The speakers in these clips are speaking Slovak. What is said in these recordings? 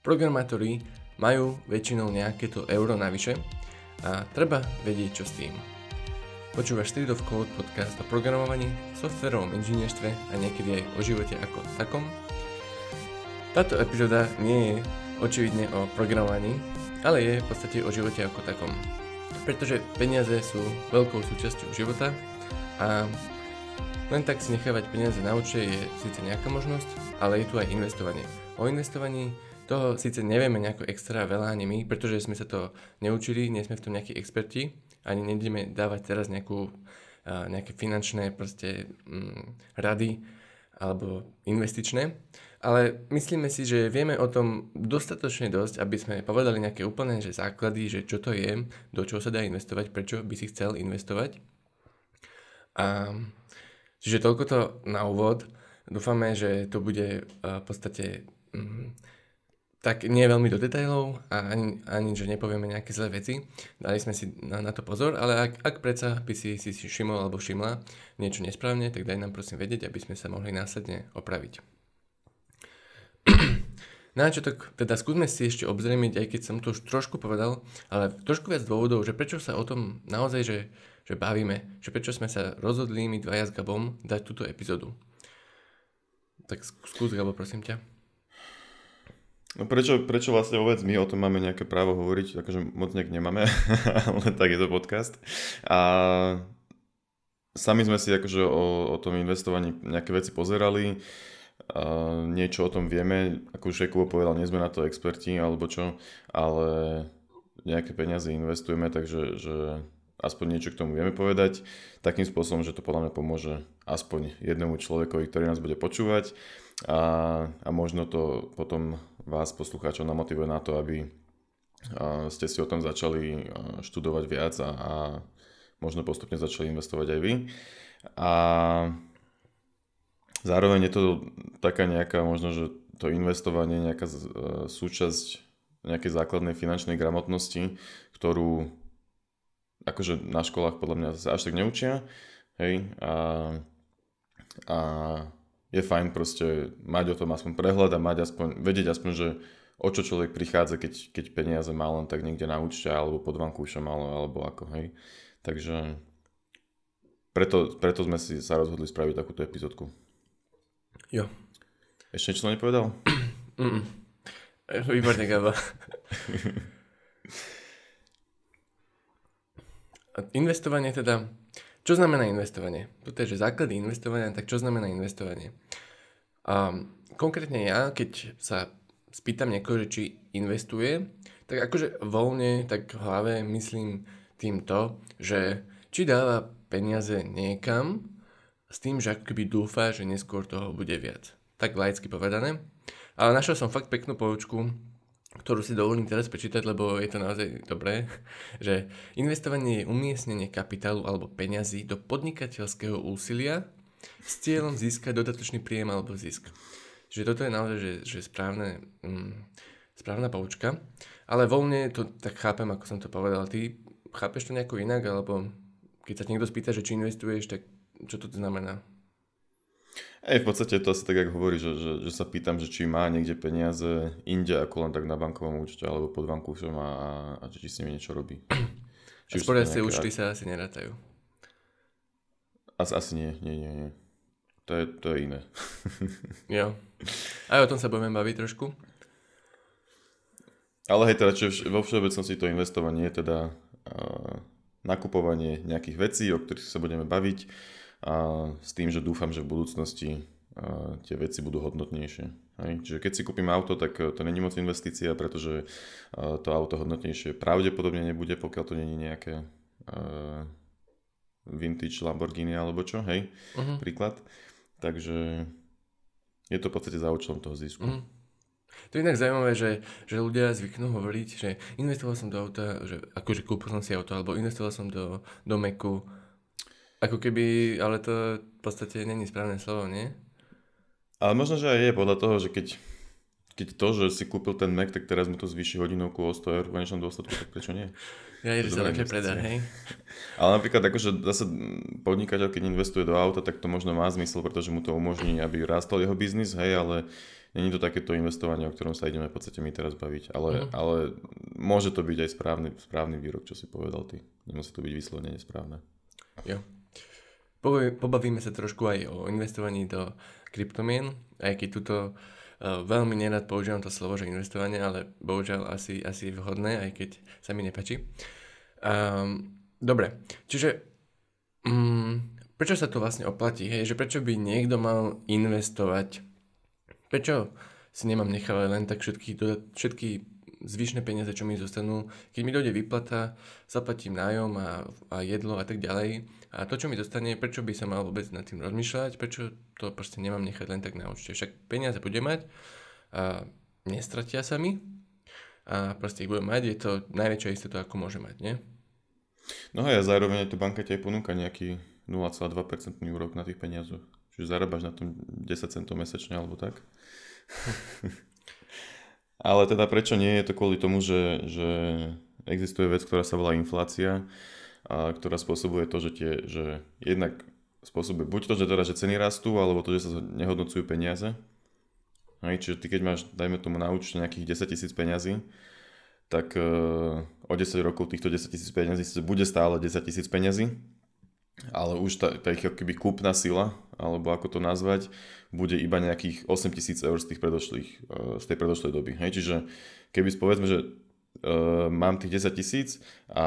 Programátori majú väčšinou nejaké to euro navyše a treba vedieť, čo s tým. Počúvaš Street of Code podcast o programovaní, softverovom inžinierstve a niekedy aj o živote ako takom. Táto epizóda nie je očividne o programovaní, ale je v podstate o živote ako takom. Pretože peniaze sú veľkou súčasťou života a len tak si nechávať peniaze na účte je síce nejaká možnosť, ale je tu aj investovanie. O investovaní toho síce nevieme nejako extra veľa ani my, pretože sme sa to neučili, nie sme v tom nejakí experti, ani nebudeme dávať teraz nejaké finančné rady alebo investičné, ale myslíme si, že vieme o tom dostatočne dosť, aby sme povedali nejaké úplne základy, že čo to je, do čoho sa dá investovať, prečo by si chcel investovať. Čiže toľko to na úvod. Dúfame, že to bude v podstate... tak nie veľmi do detailov a ani že nepovieme nejaké zlé veci. Dali sme si na to pozor, ale ak predsa by si všimol alebo všimla niečo nesprávne, tak daj nám prosím vedieť, aby sme sa mohli následne opraviť. Na začiatok teda skúsme si ešte obzremiť, aj keď som to už trošku povedal, ale trošku viac dôvodov, že prečo sa o tom naozaj že bavíme, že prečo sme sa rozhodli my dvaja s Gabom dať túto epizódu. Tak skús, Gabo, prosím ťa. No prečo vlastne vôbec my o tom máme nejaké právo hovoriť, takže moc nejak nemáme, ale tak je to podcast. A sami sme si akože o tom investovaní nejaké veci pozerali, a niečo o tom vieme, ako už Kubo povedal, nie sme na to experti alebo čo, ale nejaké peniaze investujeme, takže že aspoň niečo k tomu vieme povedať takým spôsobom, že to podľa mňa pomôže aspoň jednomu človekovi, ktorý nás bude počúvať a možno to potom vás poslucháčov namotivuje na to, aby ste si o tom začali študovať viac a možno postupne začali investovať aj vy. A zároveň je to taká nejaká možno, že to investovanie nejaká súčasť nejakej základnej finančnej gramotnosti, ktorú akože na školách podľa mňa sa až tak neučia, hej, a je fajn proste mať o tom aspoň prehľad a mať aspoň, vedieť aspoň, že o čo človek prichádza, keď peniaze má len tak niekde na účte alebo pod vankúšom alebo ako, hej. Takže preto sme si sa rozhodli spraviť takúto epizódku. Jo. Ešte niečo nepovedal? Výborné, Gaba. Investovanie teda, čo znamená investovanie? Toto je, že základy investovania, tak čo znamená investovanie? Konkrétne ja, keď sa spýtam niekoho, či investuje, tak akože voľne, tak v hlave myslím týmto, že či dáva peniaze niekam s tým, že akoby dúfa, že neskôr toho bude viac. Tak laicky povedané. Ale našiel som fakt peknú poučku, ktorú si dovolím teraz prečítať, lebo je to naozaj dobré, že investovanie je umiestnenie kapitálu alebo peňazí do podnikateľského úsilia s cieľom získať dodatočný príjem alebo zisk. Čiže toto je naozaj že správna poučka, ale vo mne to tak chápem, ako som to povedal. Ty chápeš to nejako inak, alebo keď sa niekto spýta, že či investuješ, tak čo to znamená? V podstate to asi tak, ako hovorí, že sa pýtam, že či má niekde peniaze inde ako len tak na bankovom účte alebo pod vankúšom a či s nimi niečo robí. Či sporiacie účty sa asi nerátajú. Asi nie. To je iné. Jo. Aj o tom sa budeme baviť trošku. Ale hej, teda vo všeobecnosti to investovanie je teda nakupovanie nejakých vecí, o ktorých sa budeme baviť. A s tým, že dúfam, že v budúcnosti tie veci budú hodnotnejšie. Hej? Čiže keď si kúpim auto, tak to není moc investícia, pretože to auto hodnotnejšie pravdepodobne nebude, pokiaľ to není nejaké vintage Lamborghini alebo čo, hej, príklad. Takže je to v podstate za účelom toho zisku. To je inak zaujímavé, že ľudia zvyknú hovoriť, že investoval som do auta, že akože kúpil som si auto, alebo investoval som do Macu. Ako keby, ale to v podstate není správne slovo, nie? Ale možno, že aj je podľa toho, že keď to, že si kúpil ten Mac, tak teraz mu to zvýši hodinovku o 100 eur v konečnom dôsledku, tak prečo nie? Ja je to lepšie predá, hej? Ale napríklad akože zase podnikateľ, keď investuje do auta, tak to možno má zmysel, pretože mu to umožní, aby rástol jeho biznis, hej, ale Není to takéto investovanie, o ktorom sa ideme v podstate my teraz baviť, ale, ale môže to byť aj správny výrok, čo si povedal ty. Nemusí to byť vyslovene nesprávne. Jo. Pobavíme sa trošku aj o investovaní do kryptomien, aj keď tuto veľmi nerad používam to slovo, že investovanie, ale bohužiaľ asi vhodné, aj keď sa mi nepáči. Dobre, čiže prečo sa to vlastne oplatí? Hej? Že prečo by niekto mal investovať? Prečo si nemám nechávať len tak všetky zvyšné peniaze, čo mi zostanú, keď mi dojde výplata, zaplatím nájom a jedlo a tak ďalej. A to, čo mi zostane, prečo by sa mal vôbec nad tým rozmýšľať, prečo to proste nemám nechať len tak na účte. Však peniaze budem mať a nestratia sa mi a proste ich budem mať, je to najväčšia istota, ako môže mať, nie? No hej, a zároveň aj to banka ti aj ponúka nejaký 0,2% úrok na tých peniazoch. Čiže zarábaš na tom 10 centov mesačne alebo tak. Ale teda prečo nie? Je to kvôli tomu, že existuje vec, ktorá sa volá inflácia, a ktorá spôsobuje to, že jednak spôsobuje buď to, že ceny rastú, alebo to, že sa nehodnocujú peniaze. Hej, čiže ty keď máš, dajme tomu na účte nejakých 10 000 peniazy, tak o 10 rokov týchto 10 000 peniazí bude stále 10 000 peniazy, ale už tá ich akoby kúpna sila, alebo ako to nazvať, bude iba nejakých 8 000 eur z tej predošlej doby. Hej, čiže keby povedzme, že mám tých 10 000 a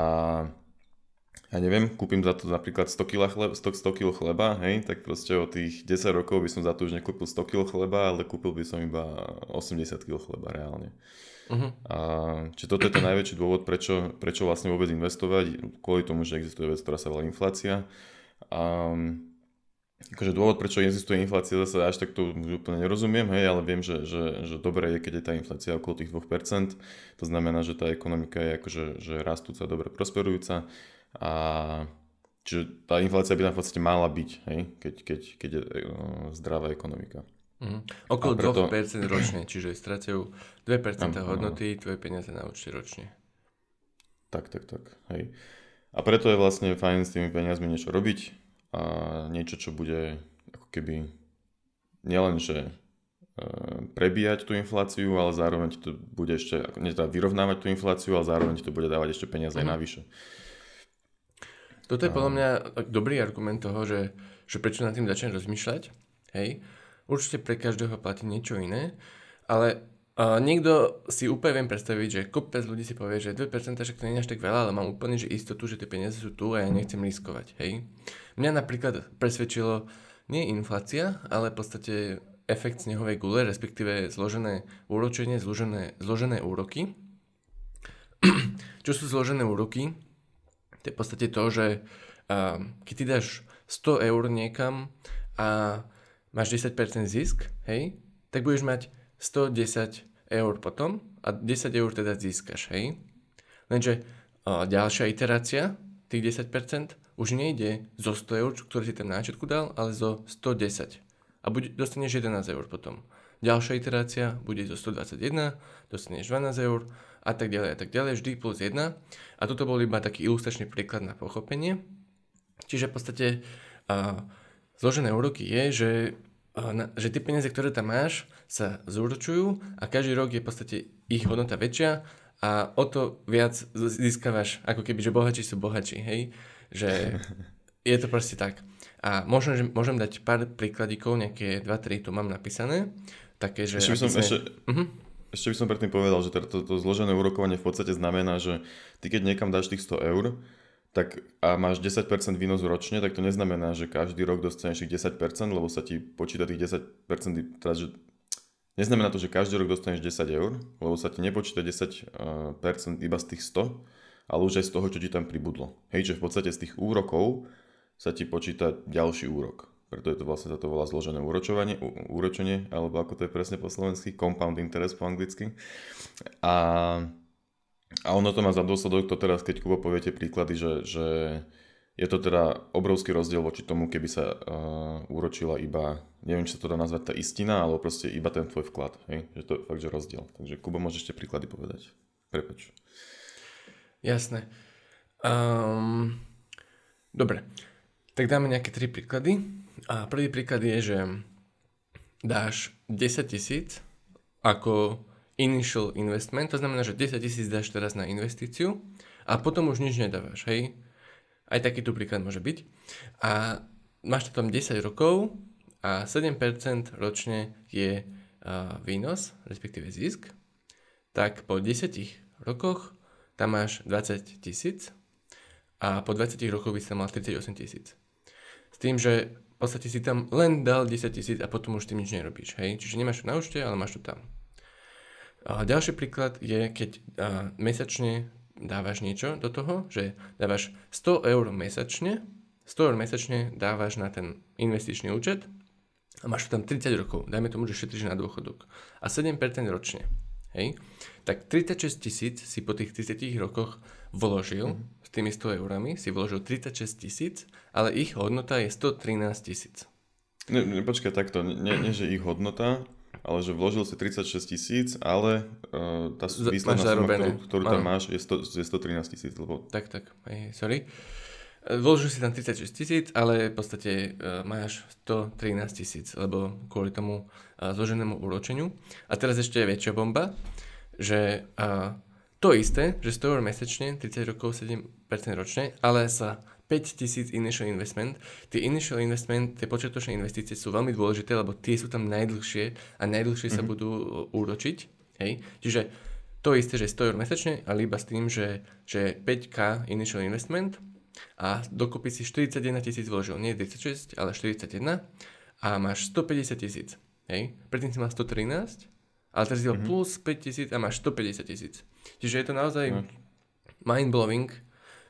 ja neviem, kúpim za to napríklad 100 kg chleba, hej, tak proste o tých 10 rokov by som za to už nekúpil 100 kg chleba, ale kúpil by som iba 80 kg chleba reálne. A čiže toto je ten najväčší dôvod, prečo vlastne vôbec investovať, kvôli tomu, že existuje vec, ktorá sa volá inflácia. Akože dôvod, prečo existuje inflácia, zase až tak to úplne nerozumiem, hej, ale viem, že dobre je, keď je tá inflácia okolo tých 2%, to znamená, že tá ekonomika je akože že rastúca, dobre prosperujúca, a čiže tá inflácia by tam v podstate mala byť, hej, keď je zdravá ekonomika. Okolo preto 2% ročne, čiže stracajú 2% hodnoty tvoje peniaze na účte ročne. Tak, hej. A preto je vlastne fajn s tými peniazmi niečo robiť, a niečo, čo bude ako keby nielenže prebíjať tú infláciu, ale zároveň ti to bude ešte, teda vyrovnávať tú infláciu, ale zároveň ti to bude dávať ešte peniaze aj navyše. Toto je podľa mňa dobrý argument toho, že prečo nad tým začnem rozmýšľať, hej. Určite pre každého platí niečo iné, ale niekto si úplne viem predstaviť, že kopec ľudí si povie, že 2% však to nie je až tak veľa, ale mám úplne že istotu, že tie peniaze sú tu a ja nechcem riskovať, hej. Mňa napríklad presvedčilo nie inflácia, ale v podstate efekt snehovej gule, respektíve zložené úročenie, zložené úroky. Čo sú zložené úroky? To je v podstate to, že keď ty dáš 100 eur niekam a máš 10% zisk, hej, tak budeš mať 110 eur potom a 10 eur teda získaš, hej. Lenže ďalšia iterácia tých 10% už nejde zo 100 eur, ktoré si tam na začiatku dal, ale zo 110. A dostaneš 11 eur potom. Ďalšia iterácia bude zo 121, dostaneš 12 eur a tak ďalej, vždy plus 1. A toto bol iba taký ilustračný príklad na pochopenie. Čiže v podstate zložené úroky je, že tie peniaze, ktoré tam máš, sa zúročujú a každý rok je v podstate ich hodnota väčšia a o to viac získavaš, ako keby, že bohatší sú bohatší, hej? Že je to proste tak. A môžem dať pár príkladíkov, nejaké 2-3 tu mám napísané, také, že ešte by som predtým povedal, že to zložené úrokovanie v podstate znamená, že ty keď niekam dáš tých 100 eur, tak a máš 10% výnos ročne, tak to neznamená, že každý rok dostaneš ich 10%, lebo sa ti počíta tých 10%, teda, že neznamená to, že každý rok dostaneš 10 eur, lebo sa ti nepočíta 10% iba z tých 100, ale už aj z toho, čo ti tam pribudlo. Hej, že v podstate z tých úrokov sa ti počíta ďalší úrok. Preto je to vlastne, sa to volá zložené úročenie, alebo ako to je presne po slovensky, compound interest po anglicky. A ono to má za dôsledok to teraz, keď Kubo poviete príklady, že je to teda obrovský rozdiel voči tomu, keby sa úročila iba, neviem, či sa to dá nazvať tá istina, alebo proste iba ten tvoj vklad. Hej? Že to je fakt, že rozdiel. Takže Kubo, môžeš ešte príklady povedať. Prepač. Jasné. Dobre. Tak dáme nejaké 3 príklady. A prvý príklad je, že dáš 10 000 ako initial investment, to znamená, že 10 000 dáš teraz na investíciu a potom už nič nedávaš, hej? Aj takýto príklad môže byť. A máš to tam 10 rokov a 7% ročne je výnos, respektíve zisk, tak po 10 rokoch tam máš 20 000 a po 20 rokoch by sa mal 38 000. S tým, že v podstate si tam len dal 10 000 a potom už tým nič nerobíš, hej? Čiže nemáš to na účte, ale máš to tam. A ďalší príklad je, keď mesačne dávaš niečo do toho, že dávaš 100 eur mesačne dávaš na ten investičný účet a máš to tam 30 rokov, dajme tomu, že šetríš na dôchodok a 7% ročne, hej, tak 36 000 si po tých 30 rokoch vložil, s tými 100 eurami si vložil 36 000, ale ich hodnota je 113 000. Počkaj takto, nie že ich hodnota, ale že vložil si 36 000, ale tá výsledná suma, ktorú tam máš, je 113 000. Lebo... Tak, sorry. Vložil si tam 36 000, ale v podstate máš 113 000, lebo kvôli tomu zloženému úročeniu. A teraz ešte je väčšia bomba, že to isté, že 100 eur mesačne, 30 rokov, 7% ročne, ale sa 5 000 initial investment. Tie initial investment, tie počiatočné investície sú veľmi dôležité, lebo tie sú tam najdlhšie a najdlhšie sa budú úročiť. Hej? Čiže to isté, že 100 eur mesačne, ale iba s tým, že 5K initial investment a dokopy si 41 000 vložil. Nie 36, ale 41 a máš 150 000. Hej? Predtým si mal 113, ale teraz si mal plus 5 000 a máš 150 000. Čiže je to naozaj mind-blowing.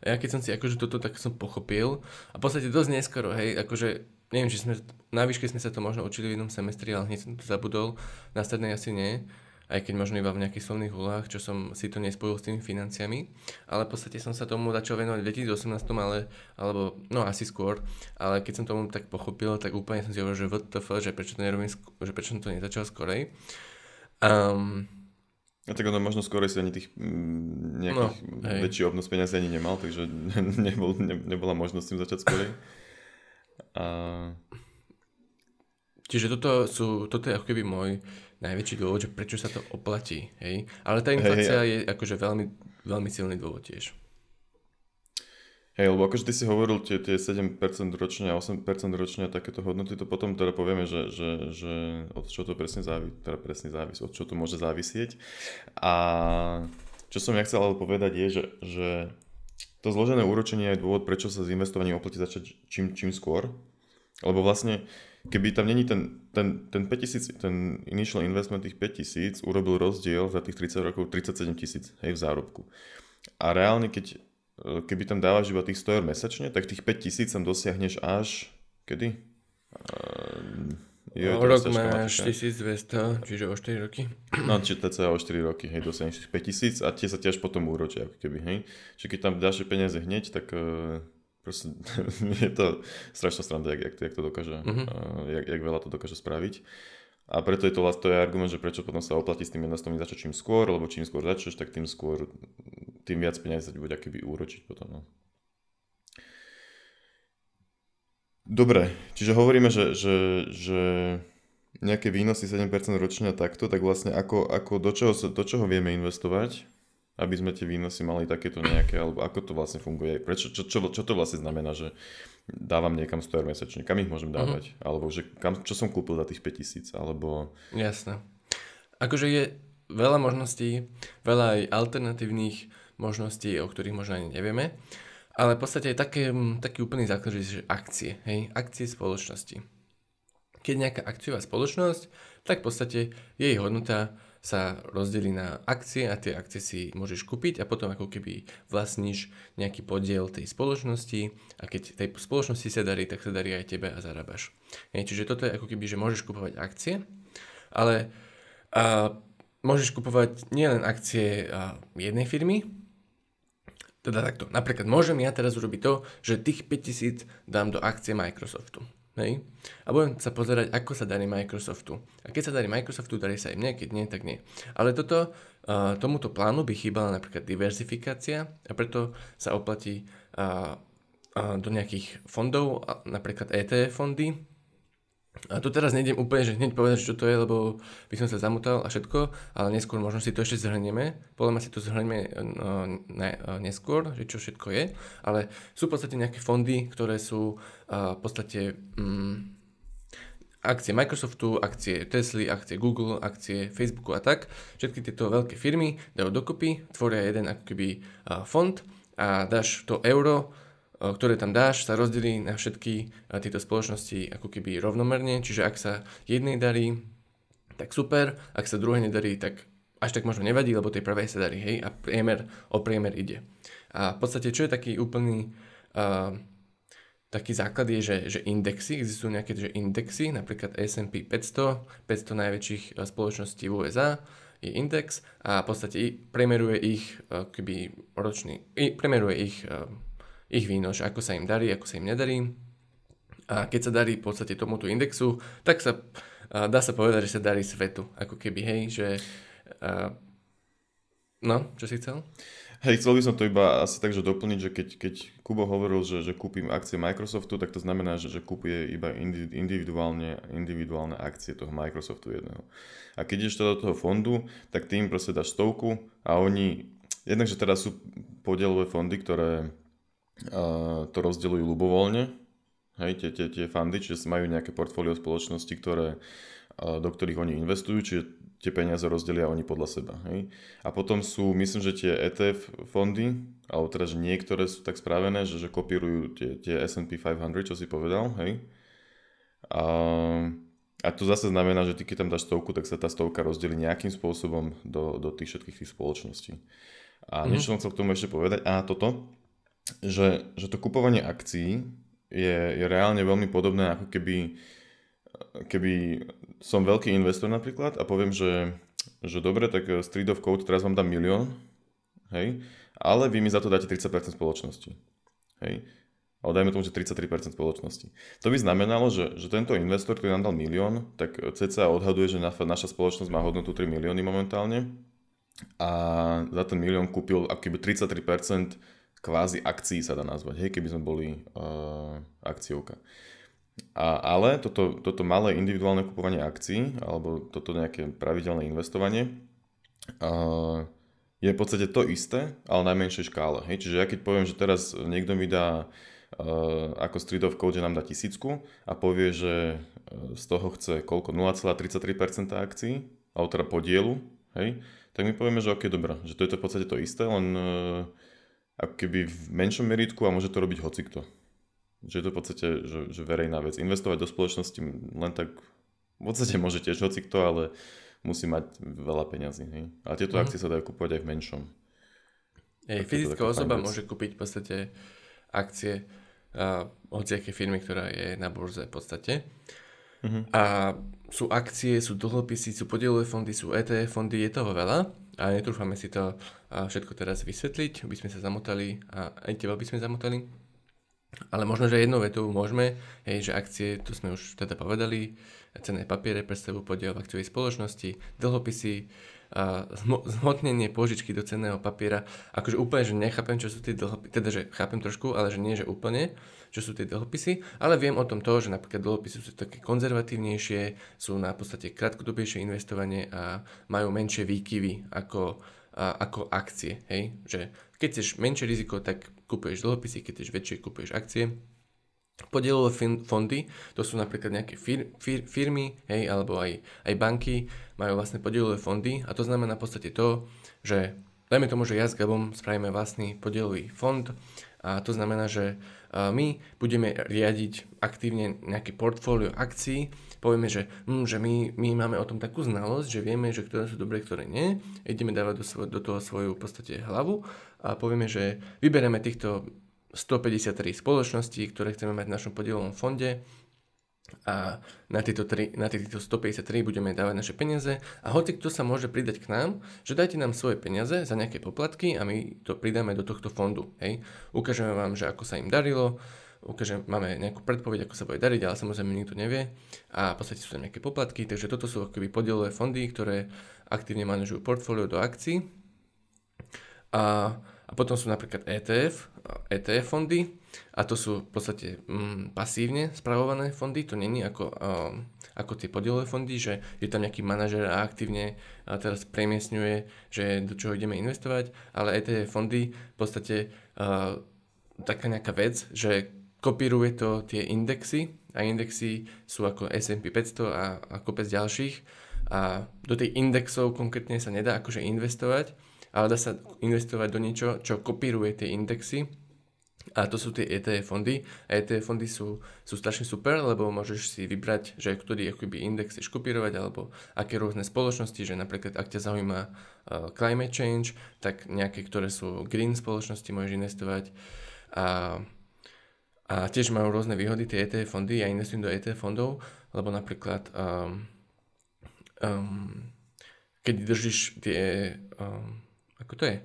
Ja keď som si akože toto tak som pochopil a v podstate dosť neskoro, hej, akože neviem, či sme, na výške sme sa to možno učili v jednom semestri, ale hneď som to zabudol, na strednej asi nie, aj keď možno iba v nejakých slovných hulách, čo som si to nespojil s tými financiami, ale v podstate som sa tomu začal venovať v 2018, asi skôr, ale keď som tomu tak pochopil, tak úplne som si hovoril, že WTF, že prečo to nerobím, že prečo som to nezačal skorej. A tak ono možno skôr si ani tých nejakých väčší obnos peniazí ani nemal, takže nebola možnosť s tým začať skôr. Čiže toto je ako keby môj najväčší dôvod, že prečo sa to oplatí. Hej? Ale tá inflácia je akože veľmi, veľmi silný dôvod tiež. Hej, lebo akože ty si hovoril tie 7% ročne a 8% ročne a takéto hodnoty, to potom teda povieme, že od čo to presne závisí, od čo to môže závisieť. A čo som ja chcel ale povedať je, že to zložené úročenie je dôvod, prečo sa s investovaním oplatí začať čím skôr. Lebo vlastne, keby tam není ten 5000, ten initial investment tých 5000 urobil rozdiel za tých 30 rokov 37 000, hej, v zárobku. A reálne, keby tam dávaš iba tých 100 eur mesačne, tak tých 5 000 tam dosiahneš až... Kedy? Rok máš 1200, čiže o 4 roky. No, čiže to o 4 roky, hej, dosiahneš tých 5 000 a tie sa tiež potom úročia, ako keby, hej. Čiže keď tam dáš peniaze hneď, tak proste je to strašná sranda, jak to dokáže, jak veľa to dokáže spraviť. A preto je to je argument, že prečo potom sa oplatí s tým jednostom začať čím skôr, lebo čím skôr začneš, tak tým viac peniazí sa bude akýby úročiť potom. No. Dobre, čiže hovoríme, že nejaké výnosy 7% ročne a takto, tak vlastne ako do čoho vieme investovať, aby sme tie výnosy mali takéto nejaké, alebo ako to vlastne funguje, prečo, čo to vlastne znamená, že dávam niekam 100 eur mesačne, kam ich môžem dávať, alebo že čo som kúpil za tých 5 000, alebo... Jasné. Akože je veľa možností, veľa aj alternatívnych možností, o ktorých možno ani nevieme, ale v podstate je taký úplný základ, že akcie, hej, akcie spoločnosti. Keď nejaká akciová spoločnosť, tak v podstate jej hodnota sa rozdelí na akcie a tie akcie si môžeš kúpiť a potom ako keby vlastníš nejaký podiel tej spoločnosti a keď tej spoločnosti sa darí, tak sa darí aj tebe a zarábaš. Čiže toto je ako keby, že môžeš kupovať akcie, ale môžeš kupovať nielen akcie jednej firmy, teda takto. Napríklad môžem ja teraz urobiť to, že tých 5 000 dám do akcie Microsoftu. Hej. A budem sa pozerať, ako sa darí Microsoftu. A keď sa darí Microsoftu, darí sa aj mne, keď nie, tak nie. Ale tomuto plánu by chýbala napríklad diversifikácia a preto sa oplatí do nejakých fondov, napríklad ETF fondy, A tu teraz nejdem úplne, že hneď povedať, čo to je, lebo by som sa zamutal a všetko, ale neskôr možno si to ešte zhrnieme. Podľa mňa si to zhrnieme neskôr, že čo všetko je, ale sú v podstate nejaké fondy, ktoré sú v podstate akcie Microsoftu, akcie Tesly, akcie Google, akcie Facebooku a tak. Všetky tieto veľké firmy dajú dokopy, tvoria jeden ako keby fond a dáš to euro, ktoré tam dáš, sa rozdelí na všetky tieto spoločnosti ako keby rovnomerne. Čiže ak sa jednej darí, tak super, ak sa druhej nedarí, tak až tak možno nevadí, lebo tej prvej sa darí, hej, a priemer o priemer ide. A v podstate, čo je taký úplný taký základ je, že indexy, existujú nejaké že indexy, napríklad S&P 500, 500 najväčších spoločností v USA, je index a v podstate priemeruje ich keby ročný, priemeruje ich výnos, ako sa im darí, ako sa im nedarí. A keď sa darí v podstate tomuto indexu, tak sa dá sa povedať, že sa darí svetu, ako keby, hej, že no, čo si chcel? Hej, chcel by som to iba asi takže doplniť, že keď Kubo hovoril, že kúpim akcie Microsoftu, tak to znamená, že kúpuje iba individuálne akcie toho Microsoftu jedného. A keď ideš teda do toho fondu, tak ty im proste dáš 100 a oni, jednakže teraz sú podielové fondy, ktoré to rozdeľujú ľubovoľne, hej, tie fundy, čiže majú nejaké portfólio spoločnosti, ktoré, do ktorých oni investujú, čiže tie peniaze rozdelia oni podľa seba. Hej. A potom sú, myslím, že tie ETF fondy, alebo teda, že niektoré sú tak spravené, že kopírujú tie S&P 500, čo si povedal, hej. A to zase znamená, že ty keď tam dáš 100, tak sa tá 100 rozdelí nejakým spôsobom do tých všetkých tých spoločností. A niečo som chcel k tomu ešte povedať, toto, že to kupovanie akcií je reálne veľmi podobné, ako keby som veľký investor napríklad a poviem, že dobre, tak Street of Code, teraz vám dám 1 000 000, hej, ale vy mi za to dáte 30% spoločnosti, hej, ale dajme tomu, že 33% spoločnosti. To by znamenalo, že tento investor, ktorý nám dal 1 000 000, tak cca odhaduje, že naša spoločnosť má hodnotu 3 000 000 000 momentálne a za ten 1 000 000 kúpil akoby 33% kvázi akcií sa dá nazvať, hej, keby sme boli akciovka. Ale toto malé individuálne kupovanie akcií, alebo toto nejaké pravidelné investovanie je v podstate to isté, ale na menšej škále. Hej. Čiže ja keď poviem, že teraz niekto mi dá ako Street of Code, že nám dá 1000 a povie, že z toho chce koľko? 0,33% akcií, alebo teda podielu, hej, tak my povieme, že ok, dobrá, že to je to v podstate to isté, len ako keby v menšom meritku a môže to robiť hocikto. Že je to v podstate že verejná vec. Investovať do spoločnosti len tak v podstate môže tiež hocikto, ale musí mať veľa peňazí. Hej? A tieto akcie sa dajú kúpovať aj v menšom. Fyzická osoba môže kúpiť v podstate akcie hociakej firmy, ktorá je na burze v podstate. A sú akcie, sú dlhopisy, sú podielové fondy, sú ETF fondy, je toho veľa. A netrúfame si to všetko teraz vysvetliť, by sme sa zamotali a aj teba by sme zamotali. Ale možno, že jednou vetou môžeme, hej, že akcie, to sme už teda povedali, cenné papiere predstavujú podiel v akciovej spoločnosti, dlhopisy, zhmotnenie požičky do cenného papiera. Akože úplne, že nechápem, čo sú tie dlhopisy, teda, že chápem trošku, ale že nie, že úplne, čo sú tie dlhopisy, ale viem o tom to, že napríklad dlhopisy sú také konzervatívnejšie, sú na podstate krátkodobejšie investovanie a majú menšie výkyvy ako akcie, hej, že keď chceš menšie riziko, tak kúpuješ dlhopisy, keď chceš väčšie, kúpuješ akcie. Podielové fondy, to sú napríklad nejaké firmy, hej, alebo aj banky majú vlastné podielové fondy a to znamená v podstate to, že dajme tomu, že ja s Gabom spravíme vlastný podielový fond a to znamená, že my budeme riadiť aktívne nejaké portfólio akcií. Povieme, že my máme o tom takú znalosť, že vieme, že ktoré sú dobré, ktoré nie. Ideme dávať do toho svoju v podstate hlavu a povieme, že vybereme týchto 153 spoločností, ktoré chceme mať v našom podielovom fonde a na týchto 153 budeme dávať naše peniaze a hoci kto sa môže pridať k nám, že dajte nám svoje peniaze za nejaké poplatky a my to pridáme do tohto fondu. Hej. Ukážeme vám, že ako sa im darilo, máme nejakú predpoveď, ako sa bude dariť, ale samozrejme nikto nevie a v podstate sú tam nejaké poplatky, takže toto sú akoby podielové fondy, ktoré aktívne manažujú portfólio do akcií a A potom sú napríklad ETF fondy, a to sú v podstate pasívne spravované fondy, to není ako tie podielové fondy, že je tam nejaký manažer a aktívne a teraz premiesňuje, že do čoho ideme investovať, ale ETF fondy v podstate taká nejaká vec, že kopíruje to tie indexy a indexy sú ako S&P 500 a kopec ďalších a do tých indexov konkrétne sa nedá akože investovať, ale dá sa investovať do niečo, čo kopíruje tie indexy, a to sú tie ETF fondy. A ETF fondy sú strašne super, lebo môžeš si vybrať, že ktorý akoby index chceš kopírovať, alebo aké rôzne spoločnosti, že napríklad ak ťa zaujíma climate change, tak nejaké, ktoré sú green spoločnosti, môžeš investovať, a tiež majú rôzne výhody tie ETF fondy. Ja investujem do ETF fondov, lebo napríklad keď držíš tie ako to je?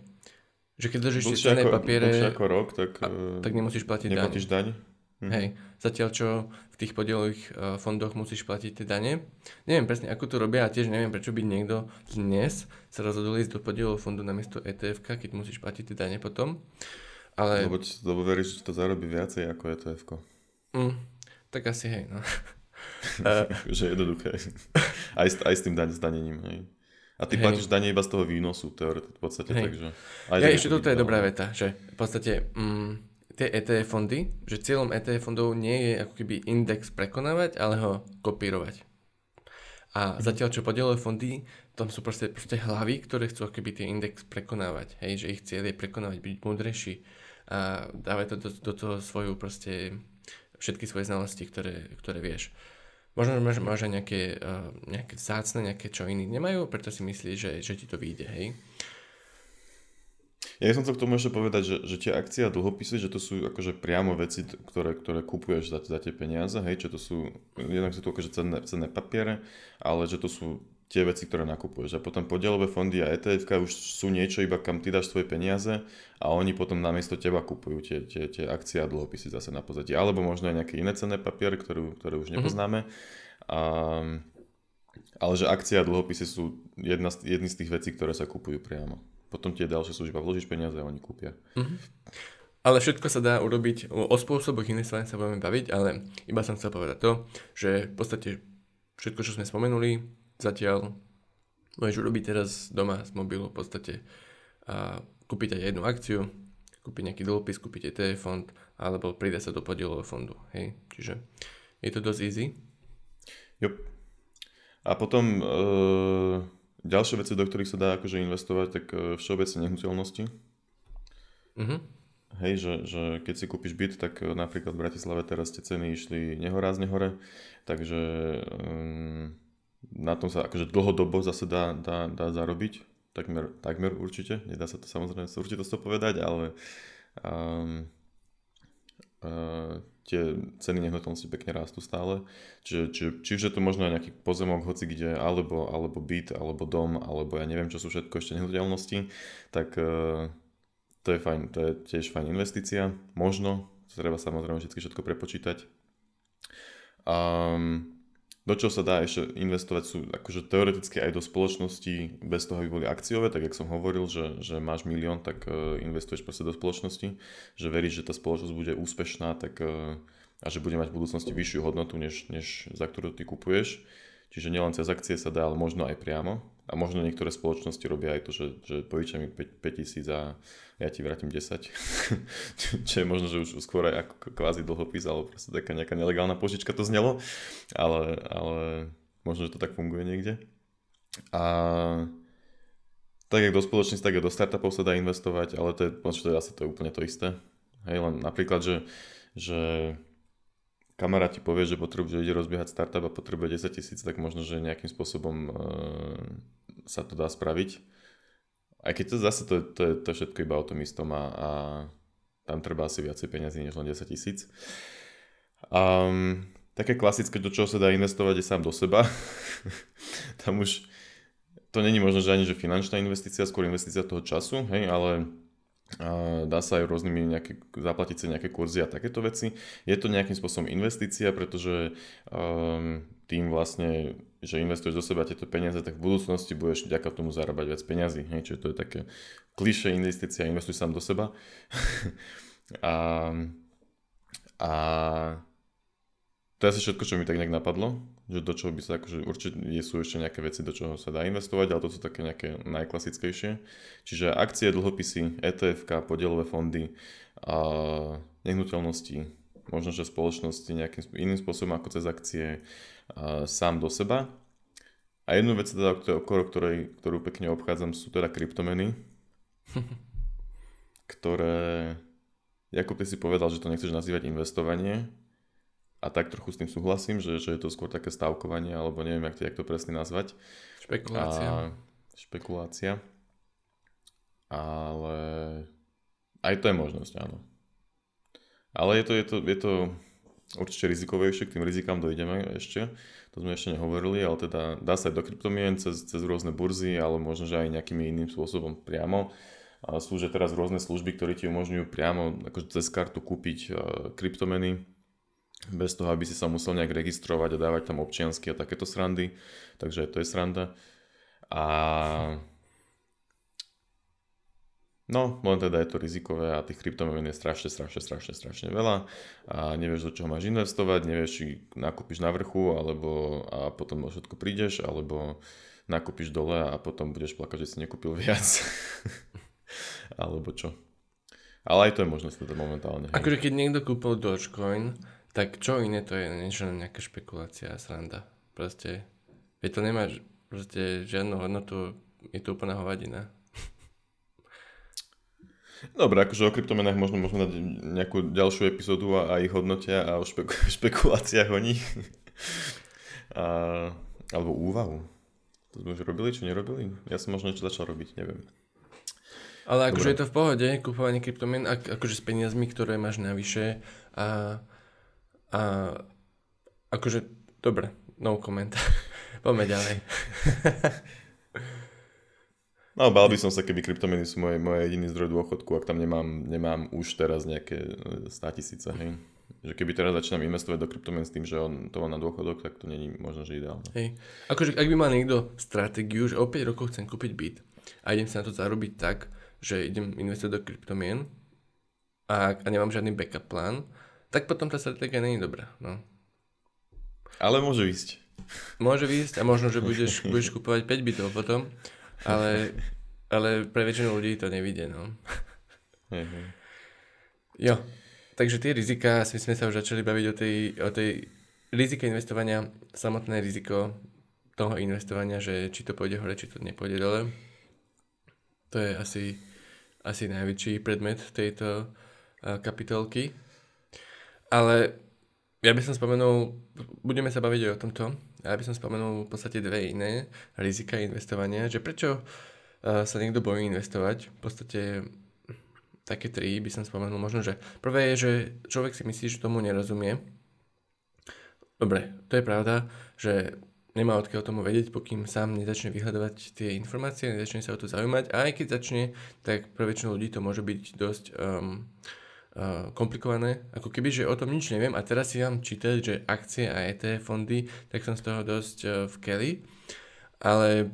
Že keď držíš tie cenné papiere ako rok, tak nemusíš platiť daň. Hej. Zatiaľ čo v tých podielových fondoch musíš platiť tie dane. Neviem presne ako to robia a tiež neviem prečo by niekto dnes sa rozhodol ísť do podielového fondu namiesto ETF-ka, keď musíš platiť tie dane potom. Ale... Lebo veríš, že to zarobí viacej ako ETF-ko. Tak asi hej, no. Že jednoduché. Aj s tým zdanením, hej. A ty platíš dane iba z toho výnosu, teoreticky v podstate, takže... Ja ešte toto je dobrá veta, že v podstate tie ETF fondy, že cieľom ETF fondov nie je ako keby index prekonávať, ale ho kopírovať. A zatiaľ, čo podielové fondy, tam sú proste hlavy, ktoré chcú ako keby tie index prekonávať, hej, že ich cieľ je prekonávať, byť múdrejší a dávať to do toho svoju proste všetky svoje znalosti, ktoré vieš. Možno máš aj nejaké vzácne, nejaké čo iní nemajú, preto si myslíš, že ti to vyjde, hej? Ja som chcel k tomu ešte povedať, že tie akcie a dlhopisy, že to sú akože priamo veci, ktoré kupuješ za tie peniaze, hej? Čo to sú, jednak sú to akože cenné papiere, ale že to sú tie veci, ktoré nakupuješ. A potom podielové fondy a ETF-ka už sú niečo, iba kam ty dáš svoje peniaze a oni potom namiesto teba kupujú tie akcie a dlhopisy zase na pozadí. Alebo možno aj nejaké iné cenné papiere, ktoré už nepoznáme. Ale že akcie a dlhopisy sú jedny z tých vecí, ktoré sa kupujú priamo. Potom tie ďalšie sú, že iba vložíš peniaze a oni kúpia. Ale všetko sa dá urobiť, o spôsoboch investovania sa budeme baviť, ale iba som chcel povedať to, že v podstate všetko, čo sme spomenuli, zatiaľ môžeš urobiť teraz doma z mobilu v podstate a kúpiť aj jednu akciu, kúpiť nejaký dlhopis, kúpiť ETF fond alebo pridať sa do podielového fondu. Hej. Čiže je to dosť easy. Jo. A potom ďalšie veci, do ktorých sa dá akože investovať, tak všeobecne nehnuteľnosti. Hej, že keď si kúpiš byt, tak napríklad v Bratislave teraz tie ceny išli nehorázne hore, takže... na tom sa akože dlhodobo zase dá zarobiť, takmer určite, nedá sa to samozrejme určite to povedať, ale tie ceny nehnuteľnosti pekne rástú stále, čiže to možno aj nejaký pozemok hoci kde, alebo byt, alebo dom, alebo ja neviem čo sú všetko ešte nehnuteľnosti, tak to je fajn, to je tiež fajn investícia, možno, treba samozrejme všetko prepočítať. Do čoho sa dá ešte investovať sú akože teoreticky aj do spoločnosti bez toho, aby boli akciové, tak jak som hovoril, že máš milión, tak investuješ proste do spoločnosti, že veríš, že tá spoločnosť bude úspešná tak, a že bude mať v budúcnosti vyššiu hodnotu, než za ktorú ty kupuješ. Čiže nielen cez akcie sa dá, ale možno aj priamo. A možno niektoré spoločnosti robia aj to, že požičia mi 5 000 a ja ti vrátim 10. Čo je možno, že už skôr aj ako kvázi dlhopis, alebo proste taká nejaká nelegálna požička to znelo. Ale možno, že to tak funguje niekde. A tak jak do spoločnosti, tak aj do startupov sa dá investovať, ale to je asi to je úplne to isté. Hej, len napríklad, že kamarát ti povie, že potrebuje ide rozbiehať startup a potrebuje 10 000, tak možno, že nejakým spôsobom sa to dá spraviť. Aj keď to zase to je všetko iba o tom istom a tam treba asi viacej peniazy než len 10 000. Také klasické, do čoho sa dá investovať, je sám do seba. Tam už to není možno, že ani že finančná investícia, skôr investícia toho času, hej, ale... dá sa aj rôznymi zaplatiť si nejaké kurzy a takéto veci. Je to nejakým spôsobom investícia, pretože tým vlastne že investuješ do seba tieto peniaze, tak v budúcnosti budeš vďaka tomu zarábať viac peniazy. Hej, čiže to je také klišé investícia, investuj sám do seba. A to je asi všetko, čo mi tak nejak napadlo, že do čoho by sa, akože určite sú ešte nejaké veci, do čoho sa dá investovať, ale to sú také nejaké najklasickejšie. Čiže akcie, dlhopisy, ETF-ka, podielové fondy, nehnuteľnosti, možno, že spoločnosti nejakým iným spôsobom ako cez akcie, sám do seba. A jednu vec, teda, ktorú pekne obchádzam, sú teda kryptomeny, ktoré, Jakub, ty si povedal, že to nechceš nazývať investovanie, a tak trochu s tým súhlasím, že je to skôr také stavkovanie, alebo neviem, jak to presne nazvať. Špekulácia. Ale aj to je možnosť, áno. Ale je to určite rizikovejšie, k tým rizikám dojdeme ešte, to sme ešte nehovorili, ale teda dá sa aj do kryptomien cez rôzne burzy, ale možno, že aj nejakým iným spôsobom priamo. Sú že teraz rôzne služby, ktoré ti umožňujú priamo akože cez kartu kúpiť kryptomeny, bez toho, aby si sa musel nejak registrovať a dávať tam občiansky a takéto srandy, takže to je sranda. A no, len teda je to rizikové a tých kryptomien je strašne veľa a nevieš, do čoho máš investovať, nevieš, či nakúpiš na vrchu alebo a potom o všetko prídeš, alebo nakúpiš dole a potom budeš plakať, že si nekúpil viac. Alebo čo. Ale aj to je možnosť teda momentálne. Akože keď niekto kúpil Dogecoin, tak čo iné to je, niečo, nejaká špekulácia a sranda. Proste, veď to nemá žiadnu hodnotu, je to úplná hovadina. Dobre, akože o kryptomenách môžeme dať nejakú ďalšiu epizódu a ich hodnotia a o špekuláciách o nich. Alebo úvahu. To sme už robili, čo nerobili? Ja som možno niečo začal robiť, neviem. Ale akože je to v pohode, kúpovanie kryptomien, akože s peniazmi, ktoré máš navyše a akože, dobre, no comment. Poďme ďalej. No, bál by som sa, keby kryptomeny sú moje jediný zdroj dôchodku, ak tam nemám už teraz nejaké 100 000, hej. Že keby teraz začínam investovať do kryptomien s tým, že on to má na dôchodok, tak to není možno, že ideálne. Hej. Akože, ak by mal niekto stratégiu, že o 5 rokov chcem kúpiť byt a idem sa na to zarobiť tak, že idem investovať do kryptomien a nemám žiadny backup plán, tak potom tá stratégia není dobrá, no. Ale môže ísť. Môže ísť a možno, že budeš kúpovať 5 bytov potom. Ale pre väčšinu ľudí to nevidie, no. Mm-hmm. Jo, takže tie riziká, my sme sa už začali baviť o tej rizike investovania, samotné riziko toho investovania, že či to pôjde hore, či to nepôjde dole. To je asi najväčší predmet tejto kapitolky. Ale ja by som spomenul, budeme sa baviť aj o tomto, ja by som spomenul v podstate dve iné rizika investovania, že prečo sa niekto bojí investovať, v podstate také tri by som spomenul možno, že prvé je, že človek si myslí, že tomu nerozumie. Dobre, to je pravda, že nemá odkiaľ tomu vedieť, pokým sám nezačne vyhľadovať tie informácie, nezačne sa o to zaujímať a aj keď začne, tak pre väčšinu ľudí to môže byť dosť komplikované, ako keby, že o tom nič neviem a teraz si vám čítať, že akcie a ETF fondy, tak som z toho dosť v keli, ale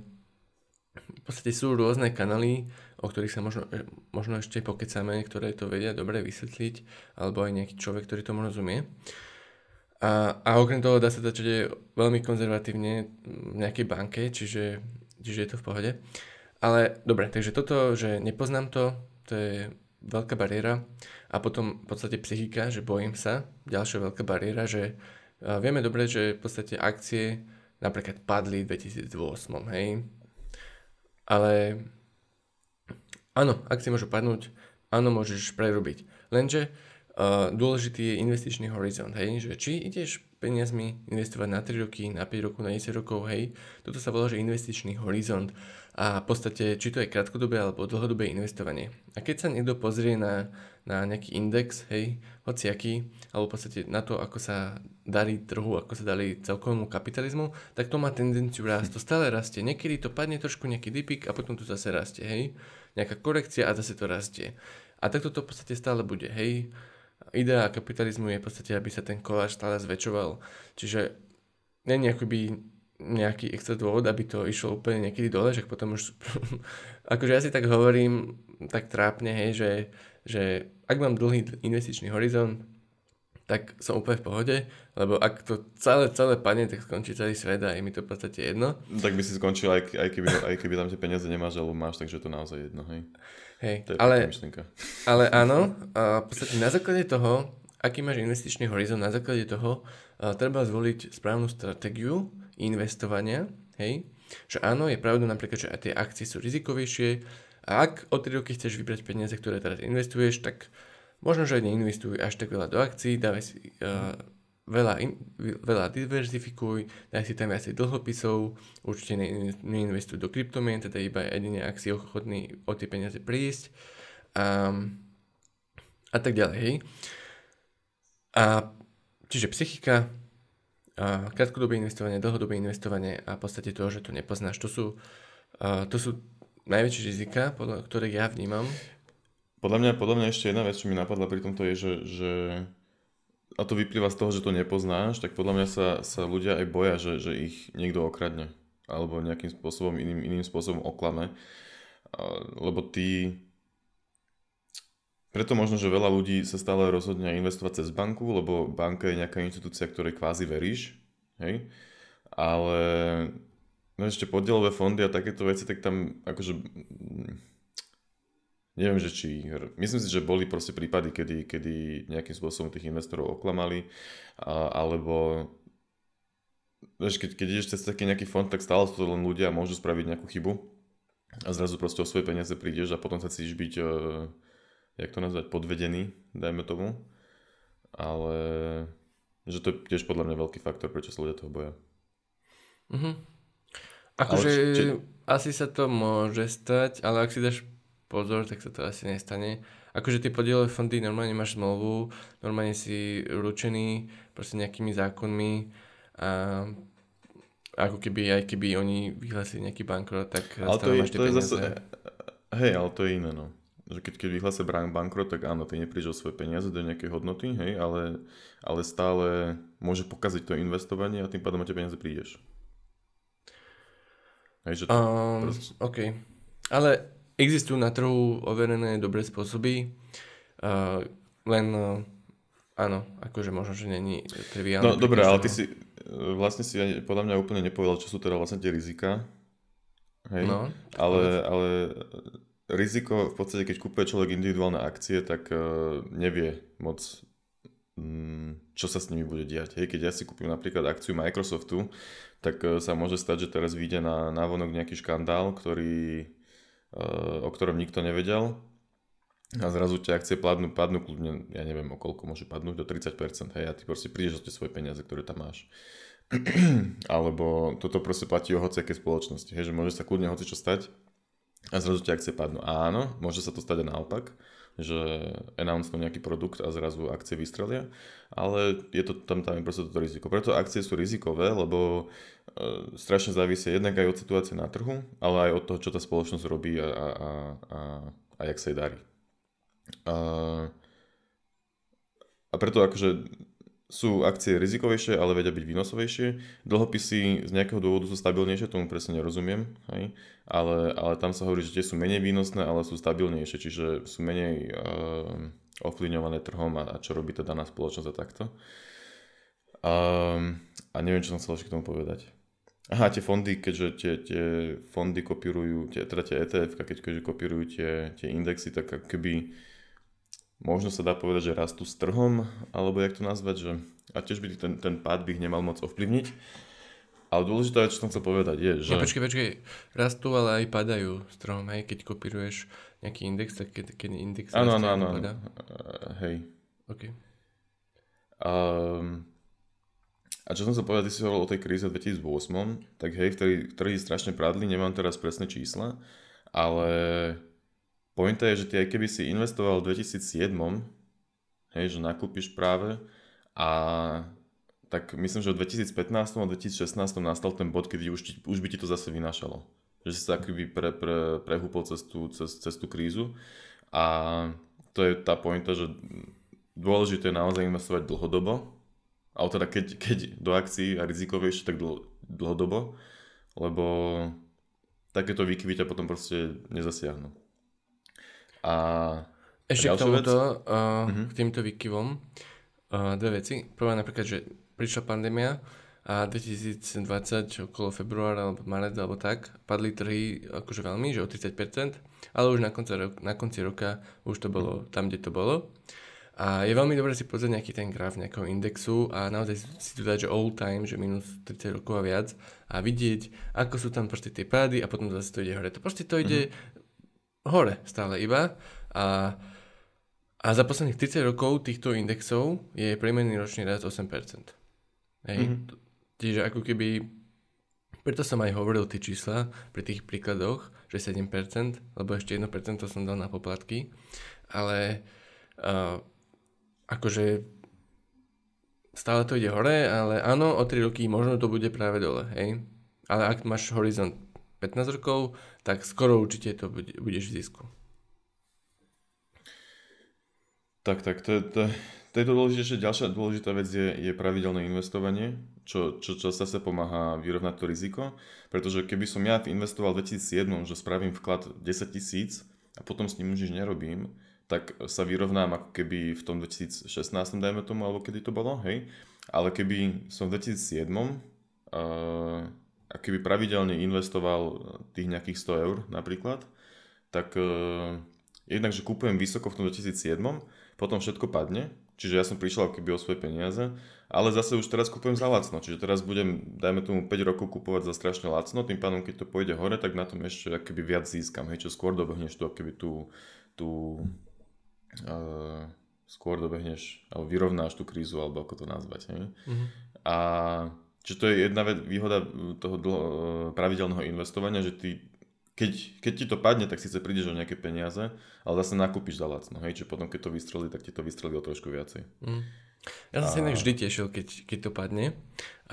v podstate sú rôzne kanály, o ktorých sa možno ešte pokecáme, ktoré to vedia dobre vysvetliť, alebo aj nejaký človek, ktorý tomu rozumie. A okrem toho dá sa začať veľmi konzervatívne v nejakej banke, čiže je to v pohode. Ale dobre, takže toto, že nepoznám to je veľká bariéra a potom v podstate psychika, že bojím sa. Ďalšia veľká bariéra, že vieme dobre, že v podstate akcie napríklad padli v 2008, hej. Ale áno, akcie môžu padnúť, áno, môžeš prerobiť. Lenže dôležitý je investičný horizont, hej, že či ideš peniazmi investovať na 3 roky, na 5 rokov, na 10 rokov, hej. Toto sa volá, že investičný horizont. A v podstate, či to je krátkodobé alebo dlhodobé investovanie. A keď sa niekto pozrie na nejaký index, hej, hociaký, alebo v podstate na to, ako sa darí trhu, ako sa darí celkovému kapitalizmu, tak to má tendenciu rásť. To stále rastie. Niekedy to padne trošku nejaký dipík a potom to zase rastie, hej. Nejaká korekcia a zase to rastie. A takto to v podstate stále bude, hej. Idea kapitalizmu je v podstate, aby sa ten koláč stále zväčšoval. Čiže nie je akoby nejaký extra dôvod, aby to išlo úplne niekedy dole, že potom už akože ja si tak hovorím tak trápne, hej, že ak mám dlhý investičný horizont, tak som úplne v pohode, lebo ak to celé padne, tak skončí celý svet a je mi to v podstate jedno. Tak by si skončil, aj keby tam tie peniaze nemáš, alebo máš, takže to naozaj jedno, hej. Hej, to je ale, áno, v podstate na základe toho, aký máš investičný horizont, na základe toho treba zvoliť správnu stratégiu investovania, hej. Že áno, je pravda napríklad, že aj tie akcie sú rizikovejšie a ak o 3 roky chceš vybrať peniaze, ktoré teraz investuješ, tak možno, že neinvestuj až tak veľa do akcií, dávaj si veľa diverzifikuj, daj si tam viacej dlhopisov, určite neinvestuj do kryptomien, teda iba jedine, ak si ochotný o tie peniaze prísť a tak ďalej. Hej. A čiže psychika, krátkodobé investovanie, dlhodobé investovanie a v podstate to, že to nepoznáš, to sú najväčšie rizika, podľa ktorých ja vnímam. Podľa mňa ešte jedna vec, čo mi napadla pri tomto je, že a to vyplýva z toho, že to nepoznáš, tak podľa mňa sa ľudia aj boja, že ich niekto okradne alebo nejakým spôsobom, iným spôsobom oklame. Lebo preto možno, že veľa ľudí sa stále rozhodne investovať cez banku, lebo banka je nejaká inštitúcia, ktorej kvázi veríš, hej? Ale no ešte podielové fondy a takéto veci, tak tam akože... Neviem, že či... Myslím si, že boli proste prípady, kedy nejakým spôsobom tých investorov oklamali, alebo... Vieš, keď ideš cez taký nejaký fond, tak stále sú to len ľudia a môžu spraviť nejakú chybu a zrazu proste o svoje peniaze prídeš a potom sa cítiš byť, jak to nazvať, podvedený, dajme tomu. Ale... Že to je tiež podľa mňa veľký faktor, prečo sa ľudia toho boja. Mhm. Akože asi sa to môže stať, ale ak si dáš pozor, tak sa to asi nestane. Akože tie podielové fondy, normálne máš zmluvu, normálne si ručený proste nejakými zákonmi a ako keby, aj keby oni vyhlásili nejaký bankrot, tak stále máš tie peniaze. Hej, ale to je iné, no. Že keď vyhlásia bankrot, tak áno, ty neprídeš o svoje peniaze do nejakej hodnoty, hej, ale stále môže pokaziť to investovanie a tým pádom o tie peniaze prídeš. Hej, že to proste... Okej. Ale... Existujú na trhu overené dobré spôsoby, len áno, akože možno, že není triviálne. No dobré, ale ty si vlastne podľa mňa úplne nepovedal, čo sú teda vlastne tie rizika. Hej? No, ale riziko v podstate, keď kúpuje človek individuálne akcie, tak nevie moc, čo sa s nimi bude diať. Hej? Keď ja si kúpim napríklad akciu Microsoftu, tak sa môže stať, že teraz vyjde na vonok nejaký škandál, o ktorom nikto nevedel a zrazu tie akcie padnú kľudne, ja neviem o koľko môže padnúť, do 30%, hej, a ty proste prídeš o tie svoje peniaze, ktoré tam máš. Alebo toto proste platí o hociakej spoločnosti, hej, že môže sa kľudne hocičo stať a zrazu tie akcie padnú. Áno, môže sa to stať aj naopak, že announcenú nejaký produkt a zrazu akcie vystrelia, ale je to tam je proste toto riziko. Preto akcie sú rizikové, lebo strašne závisia jednak aj od situácie na trhu, ale aj od toho, čo tá spoločnosť robí a jak sa jej darí. A preto akože sú akcie rizikovejšie, ale vedia byť výnosovejšie. Dlhopisy z nejakého dôvodu sú stabilnejšie, tomu presne nerozumiem, hej? Ale tam sa hovorí, že tie sú menej výnosné, ale sú stabilnejšie, čiže sú menej ovplyvňované trhom a čo robí tá daná spoločnosť a takto. A neviem, čo som chcel ešte k tomu povedať. Aha, tie fondy, keďže tie fondy kopírujú, tie ETF, keďže kopírujú tie indexy, tak keby... Možno sa dá povedať, že rastú s trhom, alebo jak to nazvať, že... A tiež by ten pád by ich nemal moc ovplyvniť. Ale dôležité, čo som chcel povedať, je, že... No, počkej, rastú, ale aj padajú s trhom, hej? Keď kopíruješ nejaký index, tak keď index rastú, áno, padá. Hej. OK. A čo som chcel povedať, ty si hovoril o tej kríze v 2008, tak hej, vtedy strašne pradli, nemám teraz presné čísla, ale... Pointa je, že ty aj keby si investoval v 2007, hej, že nakúpiš práve, a tak myslím, že v 2015 a 2016 nastal ten bod, kedy už by ti to zase vynášalo. Že si sa akoby prehúpol cez tú krízu a to je tá pointa, že dôležité je naozaj investovať dlhodobo, ale teda keď do akcií a rizikovejšie, tak dlhodobo, lebo takéto výkyvy ťa potom proste nezasiahnu. A ešte k tomuto, k týmto výkyvom, dve veci. Prvá napríklad, že prišla pandémia a 2020, okolo februára alebo marec alebo tak, padli trhy akože veľmi, že o 30%, ale už na konci roka už to bolo tam, kde to bolo. A je veľmi dobré si pozrieť nejaký ten graf nejakého indexu a naozaj si tu dať, že all time, že minus 30 rokov a viac a vidieť, ako sú tam proste tie pády a potom zase to ide hore. To proste to ide hore stále iba a za posledných 30 rokov týchto indexov je priemerný ročný rast 8%. Hej, čiže ako keby, preto som aj hovoril tie čísla pri tých príkladoch, že 7%, lebo ešte 1% to som dal na poplatky, ale akože stále to ide hore, ale áno, o 3 roky možno to bude práve dole, hej? Ale ak máš horizont 15 rokov, tak skoro určite to budeš v zisku. Tak, to je dôležité. Ďalšia dôležitá vec je pravidelné investovanie, čo zase pomáha vyrovnať to riziko, pretože keby som ja investoval v 2007, že spravím vklad 10 000 a potom s ním už nič nerobím, tak sa vyrovnám ako keby v tom 2016, dajme tomu, alebo kedy to bolo, hej. Ale keby som v 2007 a keby pravidelne investoval tých nejakých 100 eur napríklad, tak jednak, že kúpujem vysoko v tom 2007, potom všetko padne, čiže ja som prišiel ako keby o svoje peniaze, ale zase už teraz kúpujem za lacno, čiže teraz budem, dajme tomu, 5 rokov kúpovať za strašne lacno, tým pádom, keď to pôjde hore, tak na tom ešte ako keby viac získam, hej, čo skôr dobehneš tu ako keby skôr dobehneš alebo vyrovnáš tú krízu, alebo ako to nazvať. A čiže to je jedna výhoda toho pravidelného investovania, že ty, keď ti to padne, tak síce prídeš o nejaké peniaze, ale zase nakúpiš za lacno, hej, čiže potom keď to vystrelí, tak ti to vystrelí o trošku viacej. Ja som sa inak vždy tešil, keď to padne,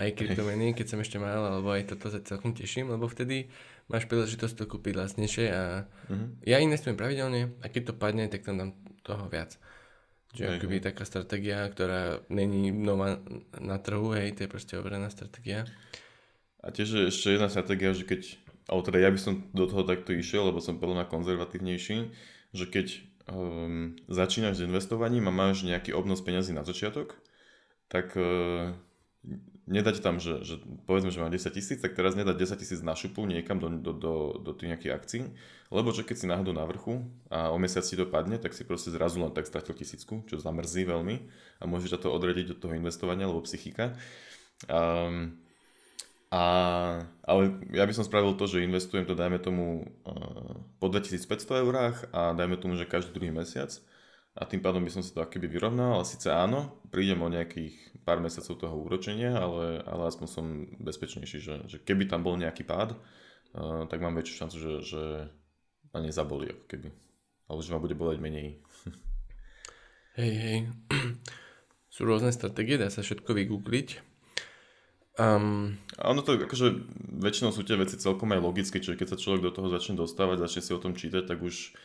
aj kryptomeny, keď som ešte mal, alebo aj toto sa celkom teším, lebo vtedy máš príležitosť to kúpiť lacnejšie a ja investujem pravidelne a keď to padne, tak tam dám toho viac. Čiže akoby taká stratégia, ktorá není nová na trhu, hej, to je proste overená stratégia. A tiež ešte jedna stratégia, že keď, alebo teda ja by som do toho takto išiel, lebo som podľa mňa konzervatívnejší, že keď začínaš s investovaním a máš nejaký obnos peňazí na začiatok, tak nedať tam, že povedzme, že mám 10 000, tak teraz nedať 10 000 na šupu niekam do tých nejakých akcií, lebo čo keď si náhodou na vrchu a o mesiac si dopadne, tak si proste zrazu len tak stratil 1000, čo zamrzí veľmi a môžeš to odrediť od toho investovania, lebo psychika. Ale ja by som spravil to, že investujem to, dajme tomu, po 2500 eurách a dajme tomu, že každý druhý mesiac. A tým pádom by som si to akoby vyrovnal, ale síce áno, prídem o nejakých pár mesiacov toho úročenia, ale aspoň som bezpečnejší, že keby tam bol nejaký pád, tak mám väčšiu šancu, že ma nezabolí ako keby. Alebo že ma bude boleť menej. Hej. Sú rôzne stratégie, dá sa všetko vygoogliť. A ono to akože väčšinou sú tie veci celkom aj logické, čiže keď sa človek do toho začne dostávať, začne si o tom čítať, tak už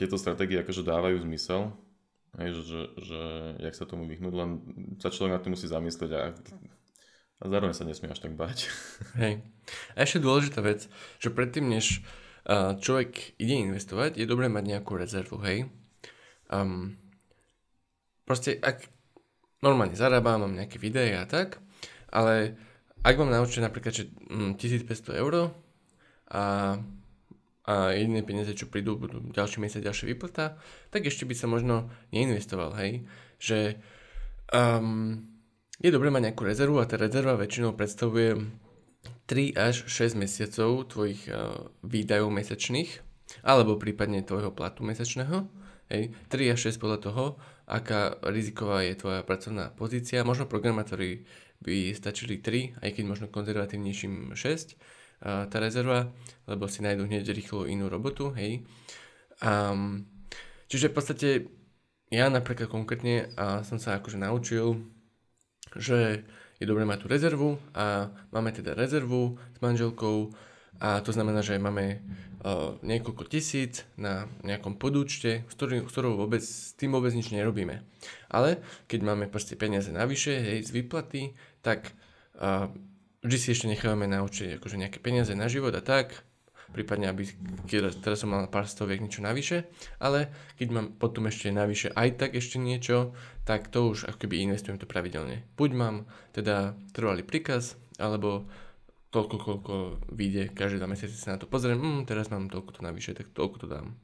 tieto stratégie akože dávajú zmysel, hej, že jak sa tomu vyhnúť, len sa človek na to musí zamyslieť a zároveň sa nesmie až tak báť. Hej. A ešte dôležitá vec, že predtým, než človek ide investovať, je dobré mať nejakú rezervu, hej. Proste ak normálne zarábam, mám nejaké videá a tak, ale ak mám naučiť napríklad, že 1500 eur a jediné peniaze, čo prídu, budú ďalší mesiac, ďalšia výplata, tak ešte by sa možno neinvestoval, hej. Že je dobré mať nejakú rezervu a tá rezerva väčšinou predstavuje 3 až 6 mesiacov tvojich výdajov mesačných, alebo prípadne tvojho platu mesačného, hej. 3 až 6 podľa toho, aká riziková je tvoja pracovná pozícia. Možno programátori by stačili 3, aj keď možno konzervatívnejším 6, tá rezerva, lebo si nájdu hneď rýchlo inú robotu, hej. Čiže v podstate ja napríklad konkrétne som sa akože naučil, že je dobré mať tú rezervu a máme teda rezervu s manželkou a to znamená, že máme niekoľko tisíc na nejakom podúčte, s tým vôbec nič nerobíme. Ale keď máme proste peniaze navyše, hej, z výplaty, tak vždy si ešte nechávame naučiť akože nejaké peniaze na život a tak, prípadne aby, teraz som mal pár stoviek niečo navyše, ale keď mám potom ešte navyše aj tak ešte niečo, tak to už ako keby investujem to pravidelne. Buď mám teda trvalý príkaz, alebo toľko, koľko vyjde, každý dva mesiace sa na to pozriem, teraz mám toľko to navyše, tak toľko to dám.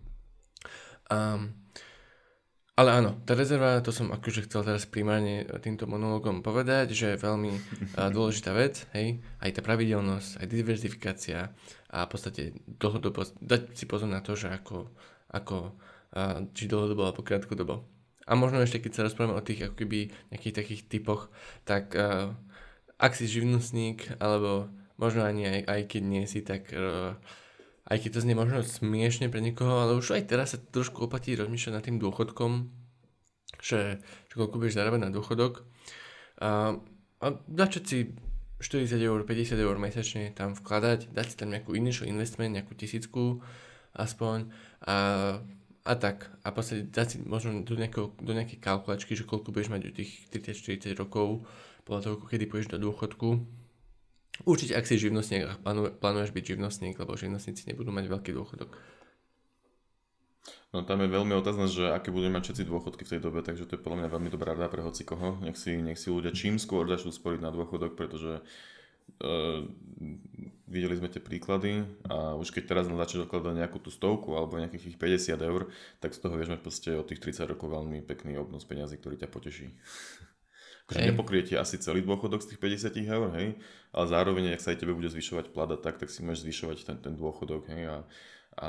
Ale áno, tá rezerva, to som akože chcel teraz primárne týmto monológom povedať, že je veľmi dôležitá vec, hej, aj tá pravidelnosť, aj diverzifikácia a v podstate dlhodobo, dať si pozor na to, že ako či dlhodobo alebo krátkodobo. A možno ešte, keď sa rozprávame o tých akoby nejakých takých typoch, tak ak si živnostník, alebo možno ani aj keď nie si, tak... Aj keď to znie možno smiešne pre niekoho, ale už aj teraz sa trošku oplatí rozmýšľať nad tým dôchodkom, že koľko budeš zarábať na dôchodok. A začať si 40 €, 50 € mesačne tam vkladať, dať si tam nejakú initial investment, nejakú 1000 aspoň a tak. A v podstate dať si možno do nejakej kalkulačky, že koľko budeš mať do tých 30-40 rokov, podľa toho, kedy pôjdeš do dôchodku. Určite, ak si živnostník, ak plánuješ byť živnostník, lebo živnostníci nebudú mať veľký dôchodok. No tam je veľmi otázne, že aké budú mať všetci dôchodky v tej dobe, takže to je podľa mňa veľmi dobrá rada pre hocikoho. Nech si ľudia čím skôr začnú sporiť na dôchodok, pretože videli sme tie príklady a už keď teraz začneš odkladať nejakú tú 100 alebo nejakých 50 €, tak z toho vieš mať proste od tých 30 rokov veľmi pekný obnos peňazí, ktorý ťa poteší. Akože nepokriete asi celý dôchodok z tých 50 €, hej, ale zároveň, ak sa aj tebe bude zvyšovať plata, tak si môžeš zvyšovať ten dôchodok, hej, a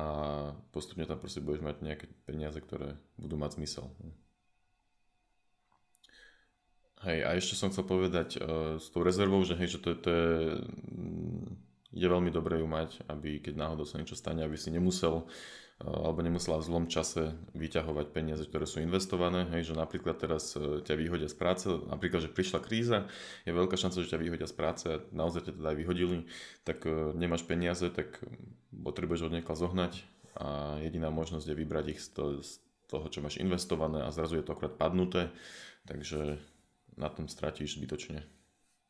postupne tam proste budeš mať nejaké peniaze, ktoré budú mať zmysel. Hej, a ešte som chcel povedať s tou rezervou, že hej, že to je veľmi dobré ju mať, aby keď náhodou sa niečo stane, aby si nemusel alebo nemusela v zlom čase vyťahovať peniaze, ktoré sú investované, hej, že napríklad teraz ťa vyhodia z práce, napríklad, že prišla kríza, je veľká šanca, že ťa vyhodia z práce a naozaj ťa teda aj vyhodili, tak nemáš peniaze, tak potrebuješ od niekiaľ zohnať a jediná možnosť je vybrať ich z toho, čo máš investované a zrazu je to akorát padnuté, takže na tom stratíš zbytočne.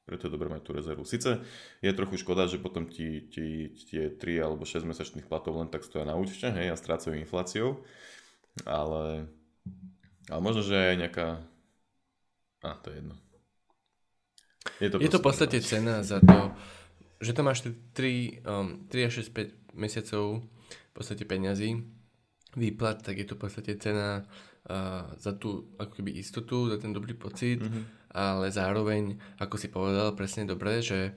Preto je dobré mať tú rezervu. Sice je trochu škoda, že potom ti tie 3 alebo 6 mesačných platov len tak stoja na účte, hej, a strácajú infláciou, ale možno, že je nejaká... to je jedno. Je to v podstate cena za to, že tam máš 3 až 6 mesiacov v podstate peňazí, výplat, tak je to v podstate cena za tú akoby istotu, za ten dobrý pocit, ale zároveň, ako si povedal, presne dobre, že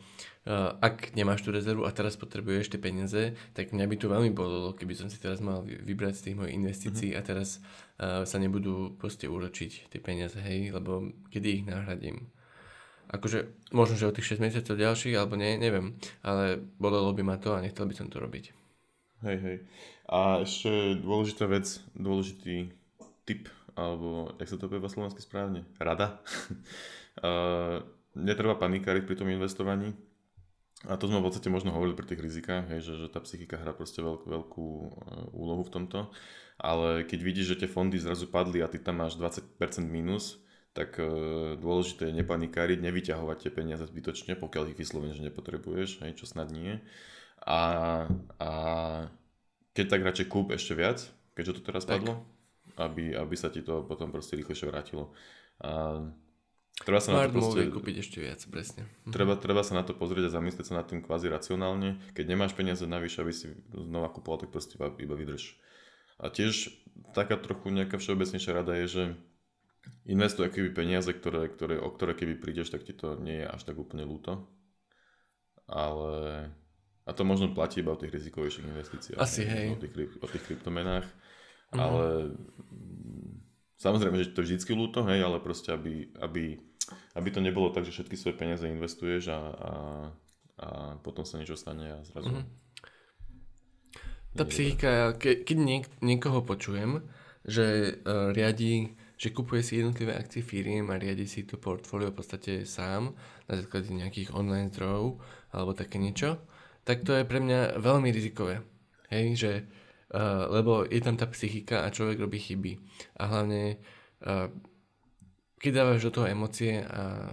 ak nemáš tú rezervu a teraz potrebuješ tie peniaze, tak mňa by to veľmi bolelo, keby som si teraz mal vybrať z tých mojich investícií a teraz sa nebudú proste úročiť tie peniaze, hej, lebo kedy ich nahradím. Akože, možno, že o tých 6 mesiacov ďalších, alebo nie, neviem, ale bolelo by ma to a nechcel by som to robiť. Hej. A ešte dôležitá vec, dôležitý tip, alebo, jak sa to povie slovensky správne, rada. Netreba panikáriť pri tom investovaní. A to sme v podstate možno hovorili pri tých rizikách, hej, že tá psychika hrá proste veľkú úlohu v tomto. Ale keď vidíš, že tie fondy zrazu padli a ty tam máš 20% mínus, tak dôležité je nepanikáriť, nevyťahovať tie peniaze zbytočne, pokiaľ ich vyslovene, že nepotrebuješ, hej, čo snad nie. A keď tak radšej kúp ešte viac, keďže to teraz padlo. Aby sa ti to potom proste rýchlejšie vrátilo. A treba sa na to proste kúpiť ešte viac, presne. Treba sa na to pozrieť a zamyslieť sa nad tým kvázi racionálne. Keď nemáš peniaze navyše, aby si znova kúpoval, tak proste iba vydrž. A tiež taká trochu nejaká všeobecnejšia rada je, že investuj akéby peniaze, o ktoré keby prídeš, tak ti to nie je až tak úplne ľúto. Ale... A to možno platí iba o tých rizikovejších investíciách. Asi, hej. O tých kryptomenách. Ale samozrejme, že to je vždycky ľúto, hej, ale proste aby to nebolo tak, že všetky svoje peniaze investuješ a potom sa niečo stane a zrazu... Tá psychika, keď niekoho počujem, že riadi, že kupuje si jednotlivé akcie firiem a riadi si to portfólio v podstate sám na základe nejakých online zdrojov alebo také niečo, tak to je pre mňa veľmi rizikové, hej, že... lebo je tam tá psychika a človek robí chyby a hlavne keď dávaš do toho emócie a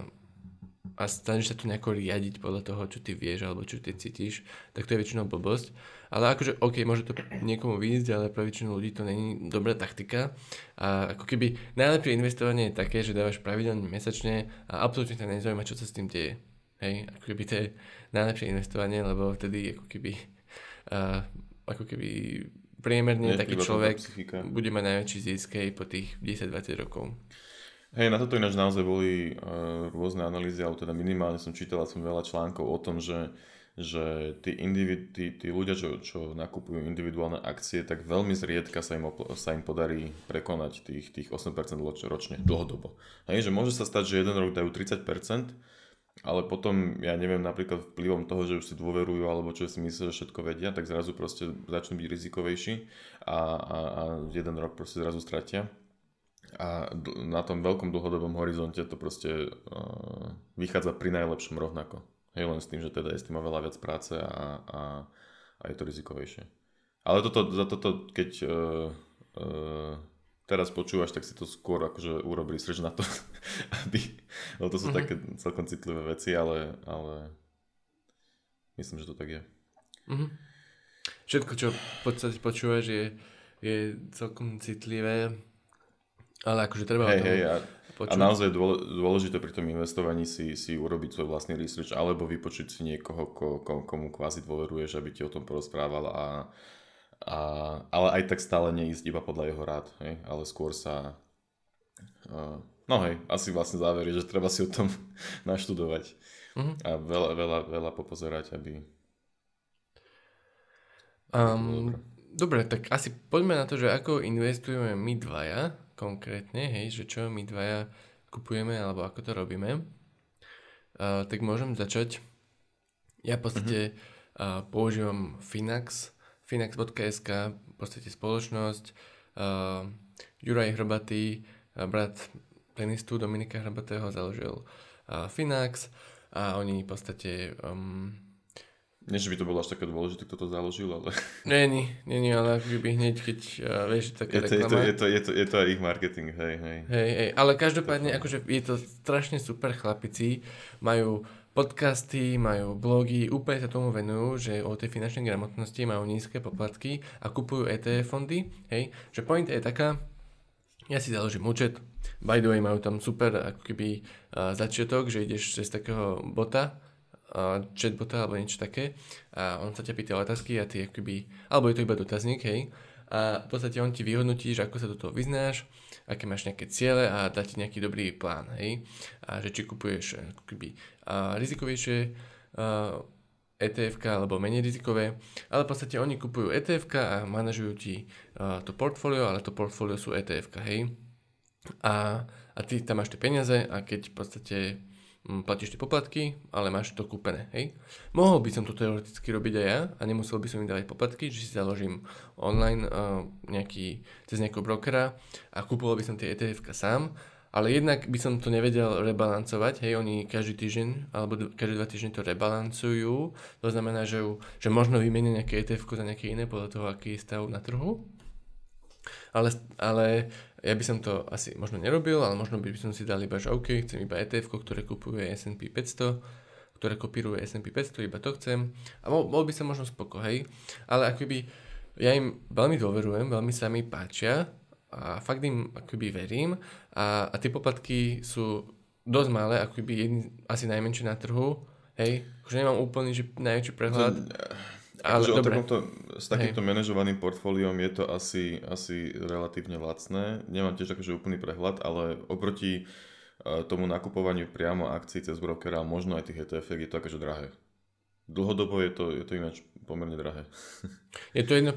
a staneš sa tu nejako riadiť podľa toho, čo ty vieš alebo čo ty cítiš, tak to je väčšinou blbosť. Ale akože ok, môže to niekomu výjsť, ale pre väčšinu ľudí to není dobrá taktika. A ako keby najlepšie investovanie je také, že dávaš pravidelne mesačne a absolútne ťa nezaujíma, čo sa s tým deje. Hej, ako keby to je najlepšie investovanie, lebo vtedy ako keby priemerne taký človek bude mať najväčší zisk po tých 10-20 rokov. Hej, na toto ináč naozaj boli rôzne analýzy, ale teda minimálne som čítal a som veľa článkov o tom, že tí ľudia, čo nakupujú individuálne akcie, tak veľmi zriedka sa im podarí prekonať tých 8% ročne, dlhodobo. Hej, že môže sa stať, že jeden rok dajú 30%, ale potom, ja neviem, napríklad vplyvom toho, že už si dôverujú alebo čo si myslia, že všetko vedia, tak zrazu proste začnú byť rizikovejší a jeden rok proste zrazu stratia. A na tom veľkom dlhodobom horizonte to proste vychádza pri najlepšom rovnako. Hej, len s tým, že teda je s tým oveľa viac práce a je to rizikovejšie. Ale za toto, keď teraz počúvaš, tak si to skôr akože urob research na to, lebo to sú také celkom citlivé veci, ale myslím, že to tak je. Mm-hmm. Všetko, čo v podstate počúvaš, je celkom citlivé. Ale akože treba o tom počuť. A naozaj dôležité pri tom investovaní si urobiť svoj vlastný research alebo vypočuť si niekoho, komu kvázi dôveruješ, aby ti o tom porozprával. Ale aj tak stále neísť iba podľa jeho rád. Hej? Ale skôr sa... asi vlastne záver je, že treba si o tom naštudovať. Mm-hmm. A veľa popozerať, aby... Dobre, tak asi poďme na to, že ako investujeme my dvaja. Konkrétne, hej, že čo my dvaja kupujeme, alebo ako to robíme, tak môžem začať. Ja v podstate používam Finax, finax.sk, v podstate spoločnosť, Juraj Hrubatý, brat tenistu Dominika Hrubatého, založil Finax a oni v podstate... Nie, že by to bolo až také dôležité, kto to založil, ale... Nie, ale ak by hneď, keď vieš, taká reklama... Je to aj ich marketing, hej. Hej, ale každopádne, akože je to strašne super, chlapici, majú podcasty, majú blogy, úplne sa tomu venujú, že o tej finančnej gramotnosti majú nízke poplatky a kupujú ETF fondy, hej, že pointa je taká, ja si založím účet, by the way, majú tam super, ako keby začiatok, že ideš cez takého bota, chatbota alebo niečo také a on sa ťa pýta otázky a ty akoby, alebo je to iba dotazník, hej, a v podstate on ti vyhodnotí, že ako sa do toho vyznáš, aké máš nejaké ciele a dá ti nejaký dobrý plán, hej, a že či kupuješ akoby rizikovejšie ETF-ka alebo menej rizikové, ale v podstate oni kupujú ETF-ka a manažujú ti to portfólio, ale to portfólio sú ETF-ka, hej, a ty tam máš tie peniaze a keď v podstate platíš tie poplatky, ale máš to kúpené, hej. Mohol by som to teoreticky robiť aj ja a nemusel by som im dávať poplatky, že si založím online cez nejakého brokera a kúpoval by som tie ETF-ka sám, ale jednak by som to nevedel rebalancovať, hej, oni každý týždeň alebo každé 2 týždne to rebalancujú, to znamená, že možno vymenia nejaké ETF-ko za nejaké iné podľa toho, aký je stav na trhu. Ale ja by som to asi možno nerobil, ale možno by som si dal iba, že OK, chcem iba ETF-ko, ktoré kupuje S&P 500, ktoré kopíruje S&P 500, iba to chcem. A bol by som možno spoko, hej. Ale akoby ja im veľmi dôverujem, veľmi sa mi páčia a fakt im akoby verím a tie poplatky sú dosť malé, akoby asi najmenšie na trhu, hej. Už nemám úplný, že najväčší prehľad... S takýmto manažovaným portfóliom je to asi relatívne lacné. Nemám tiež akože úplný prehľad, ale oproti tomu nakupovaniu priamo akcií cez brokera, možno aj tých ETF-ek, je to akože drahé. Dlhodobo je to ináč pomerne drahé. Je to 1%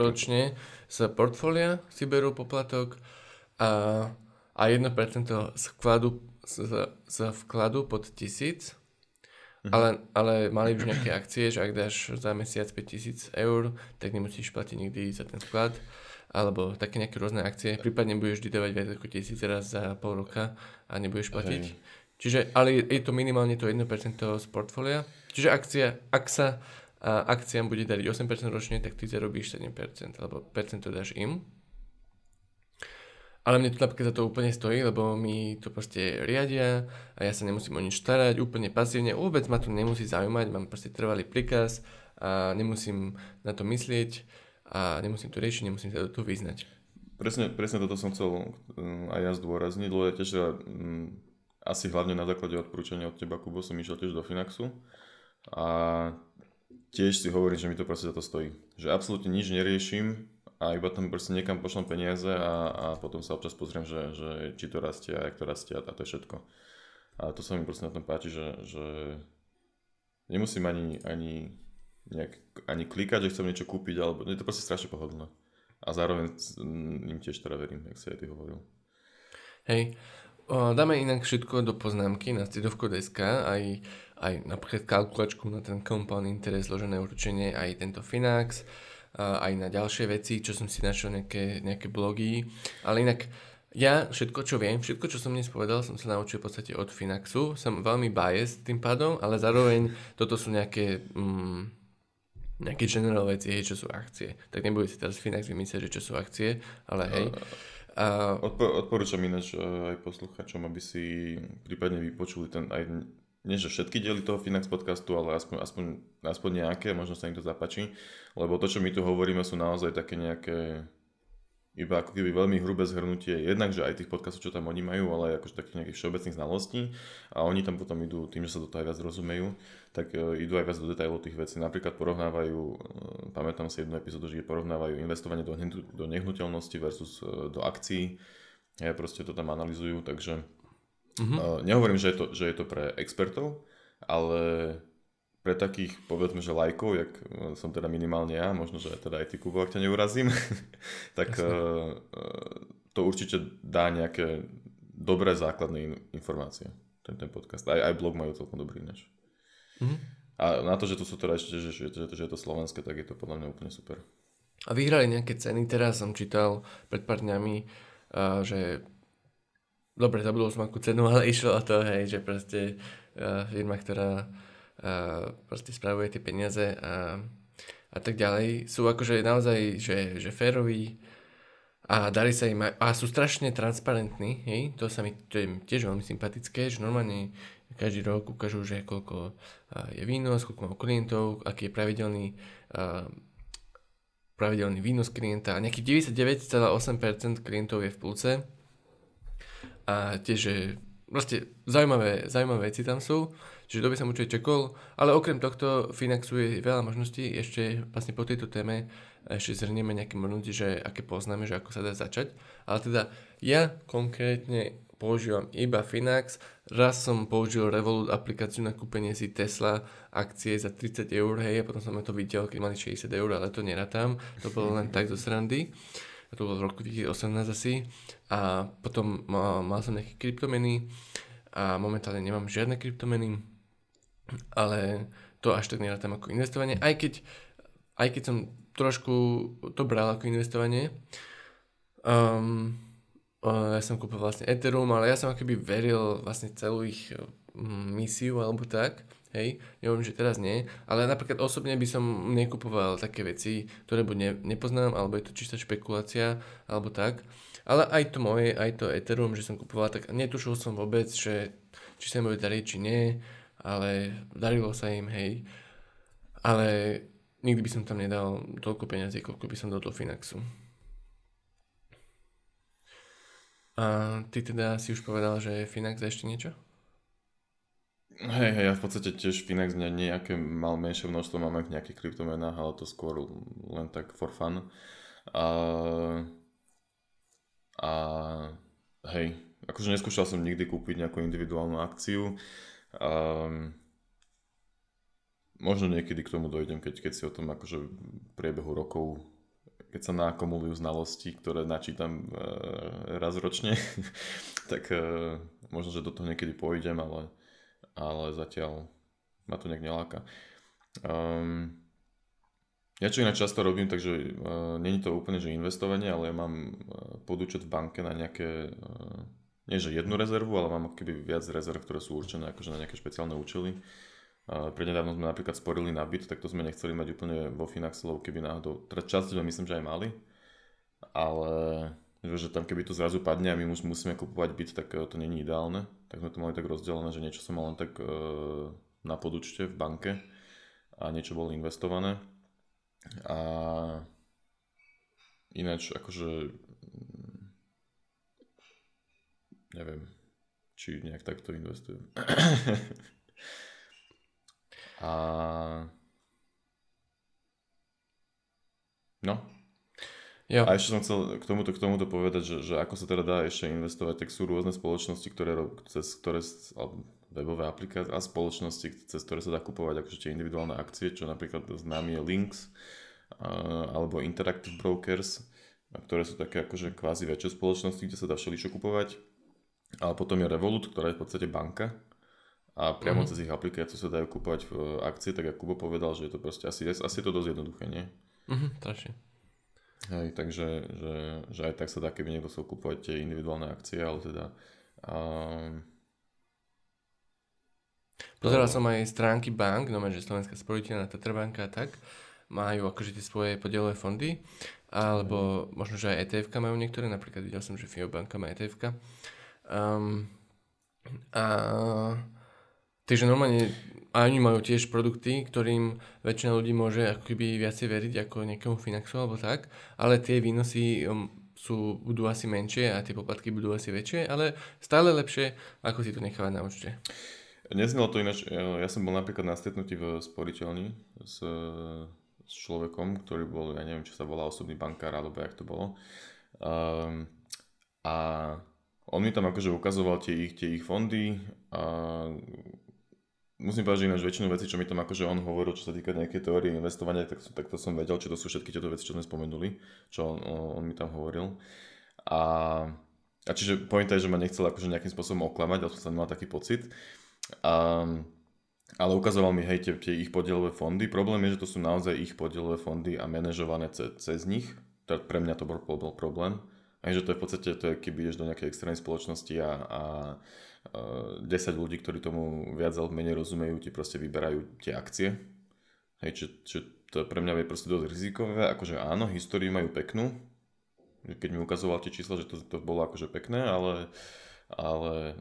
ročne z portfólia si berú poplatok a 1% z vkladu pod 1000. Ale mali už nejaké akcie, že ak dáš za mesiac 5 000 eur, tak nemusíš platiť nikdy za ten vklad, alebo také nejaké rôzne akcie, prípadne budeš vždy dávať viac ako 1000 raz za pol roka a nebudeš platiť. Čiže, ale je to minimálne to 1% z portfólia, čiže ak sa akciám bude dať 8% ročne, tak ty zarobíš 7%, alebo percento dáš im. Ale mne to napríklad za to úplne stojí, lebo mi to proste riadia a ja sa nemusím o nič starať, úplne pasívne, vôbec ma to nemusí zaujímať, mám proste trvalý príkaz a nemusím na to myslieť a nemusím to riešiť, nemusím sa do toho vyznať. Presne toto som chcel aj ja zdôrazniť, lebo ja tiež asi hlavne na základe odporúčania od teba, Kubo, som išiel tiež do Finaxu a tiež si hovorím, že mi to proste za to stojí, že absolútne nič neriešim a iba tam proste niekam pošlem peniaze a potom sa občas pozriem, že či to rastie a jak to rastie a to je všetko. A to sa mi proste na tom páči, že nemusím ani klikať, že chcem niečo kúpiť, alebo je to proste strašne pohodlné. A zároveň im tiež teda verím, jak si aj ty hovoril. Hej, dáme inak všetko do poznámky na streetofcode.sk, aj napríklad kalkulačku na ten compound interest, zložené úročenie, aj tento Finax, aj na ďalšie veci, čo som si našiel nejaké blogy, ale inak ja všetko, čo viem, všetko, čo som dnes povedal, som sa naučil v podstate od Finaxu, som veľmi biased tým pádom, ale zároveň toto sú nejaké general veci, hej, čo sú akcie, tak nebude si teraz Finax vymyslieť, že čo sú akcie, ale hej. Odporúčam ináč aj posluchačom, aby si prípadne vypočuli ten aj, nie že všetky diely toho Finax podcastu, ale aspoň nejaké, možno sa im to zapáči, lebo to, čo my tu hovoríme, sú naozaj také nejaké, iba ako keby veľmi hrubé zhrnutie, jednak, že aj tých podcastov, čo tam oni majú, ale akože takých nejakých všeobecných znalostí a oni tam potom idú, tým, že sa do toho viac rozumejú, tak idú aj viac do detailov tých vecí. Napríklad porovnávajú, pamätám si jednu epizódu, že porovnávajú investovanie do nehnuteľnosti versus do akcií, ja proste to tam analyzujú, takže nehovorím, že je to pre expertov, ale pre takých, povedzme, že lajkov, jak som teda minimálne ja, možno, že teda aj ty, Kubo, ak ťa neurazím, tak to určite dá nejaké dobré základné informácie, ten podcast. Aj blog majú celkom dobrý ináč. Mm-hmm. A na to, že to sú teda ešte, že je to slovenské, tak je to podľa mňa úplne super. A vyhrali nejaké ceny, teraz som čítal pred pár dňami, že dobre, zabudol som akú cenu, ale išlo o to, hej, že proste firma, ktorá proste spravuje tie peniaze a tak ďalej, sú akože naozaj, že féroví a darí sa im a sú strašne transparentní, hej, to je tiež veľmi sympatické, že normálne každý rok ukážu, že koľko je výnos, koľko má klientov, aký je pravidelný výnos klienta, nejakých 99,8% klientov je v plúce. A tiež, že proste zaujímavé veci tam sú, čiže to by som určite čakol, ale okrem tohto Finaxu je veľa možností, ešte vlastne po tejto téme ešte zhrnieme nejaké možnosti, že aké poznáme, že ako sa dá začať, ale teda ja konkrétne používam iba Finax, raz som použil Revolut aplikáciu na kúpenie si Tesla akcie za 30 €, hej, a potom som to videl, keď mali 60 €, ale to neratám, to bolo len tak zo srandy. To bolo v roku 2018 asi a potom mal som nejaké kryptomeny a momentálne nemám žiadne kryptomeny, ale to až tak nerátam ako investovanie, aj keď som trošku to bral ako investovanie. Ja som kúpil vlastne Ethereum, ale ja som akoby veril vlastne celú ich misiu alebo tak. Hej, neviem, že teraz nie, ale napríklad osobne by som nekupoval také veci, ktoré buď nepoznám, alebo je to čistá špekulácia, alebo tak. Ale aj to moje, aj to Ethereum, že som kupoval, tak netušil som vôbec, že či sa im bude dariť, či nie, ale darilo sa im, hej. Ale nikdy by som tam nedal toľko peňazí, koľko by som dal do Finaxu. A ty teda si už povedal, že Finax a ešte niečo? Hej, ja v podstate tiež Finax nejaké mal menšie množstvo, máme v nejakých kryptomenách, ale to skôr len tak for fun. A hej, akože neskúšal som nikdy kúpiť nejakú individuálnu akciu. Možno niekedy k tomu dojdem, keď si o tom akože v priebehu rokov, keď sa nakumulujú znalosti, ktoré načítam raz ročne, tak možno, že do toho niekedy pôjdem, ale zatiaľ ma to nejak neláka. Ja čo inak často robím, takže nie je to úplne že investovanie, ale ja mám podúčet v banke na nejaké, nie že jednu rezervu, ale mám keby viac rezerv, ktoré sú určené akože na nejaké špeciálne účely. Prednedávno sme napríklad sporili na byt, tak to sme nechceli mať úplne vo Finaxe, keby náhodou, teda časť sme myslím, že aj mali, ale že tam keby to zrazu padne a my musíme kupovať byt, tak to není ideálne. Tak sme to mali tak rozdelené, že niečo som mal len tak na podúčte v banke a niečo bolo investované. A ináč akože neviem, či nejak takto investujem. A no. Jo. A ešte som chcel k tomuto povedať, že ako sa teda dá ešte investovať, tak sú rôzne spoločnosti, cez ktoré webové aplikácie a spoločnosti, cez ktoré sa dá kupovať akože tie individuálne akcie, čo napríklad známy je Lynx alebo Interactive Brokers, ktoré sú také akože kvázi väčšie spoločnosti, kde sa dá všeličo kupovať. Ale potom je Revolut, ktorá je v podstate banka a priamo cez ich aplikáciu sa dajú kupovať akcie, tak ako Kubo povedal, že je to proste asi to dosť jednoduché, nie? Strašne. Hej, takže že aj tak sa dá, keby niekto chcel kúpovať tie individuálne akcie, ale teda... Pozeral som aj stránky bank, že Slovenská sporiteľňa, Tatra banka a tak, majú akože tie svoje podielové fondy, alebo možno, že aj ETF-ka majú niektoré, napríklad videl som, že Fio banka má ETF-ka. Takže normálne... A oni majú tiež produkty, ktorým väčšina ľudí môže ako keby viacej veriť ako nejakému Finaxu alebo tak, ale tie výnosy budú asi menšie a tie poplatky budú asi väčšie, ale stále lepšie, ako si to nechávať na účte. Neznelo to ináč, ja som bol napríklad na stretnutí v sporiteľni s človekom, ktorý bol, ja neviem, čo sa volá osobný bankár, alebo jak to bolo. A on mi tam akože ukazoval tie ich fondy a musím povedať, že ináč väčšinu vecí, čo mi tam akože on hovoril, čo sa týka nejakej teórie investovania, tak to som vedel, či to sú všetky tieto veci, čo sme spomenuli, čo on mi tam hovoril. A čiže pointa je, že ma nechcel akože nejakým spôsobom oklamať, ale som mal taký pocit. Ale ukazoval mi, hej, tie ich podielové fondy. Problém je, že to sú naozaj ich podielové fondy a manažované cez nich. Tak pre mňa to bol problém. Takže to je v podstate, keby ideš do nejakej extrémnej spoločnosti a 10 ľudí, ktorí tomu viac alebo menej rozumejú, ti proste vyberajú tie akcie. Hej, čiže to pre mňa je proste dosť rizikové. Akože áno, históriu majú peknú. Keď mi ukazoval tie čísla, že to bolo akože pekné, ale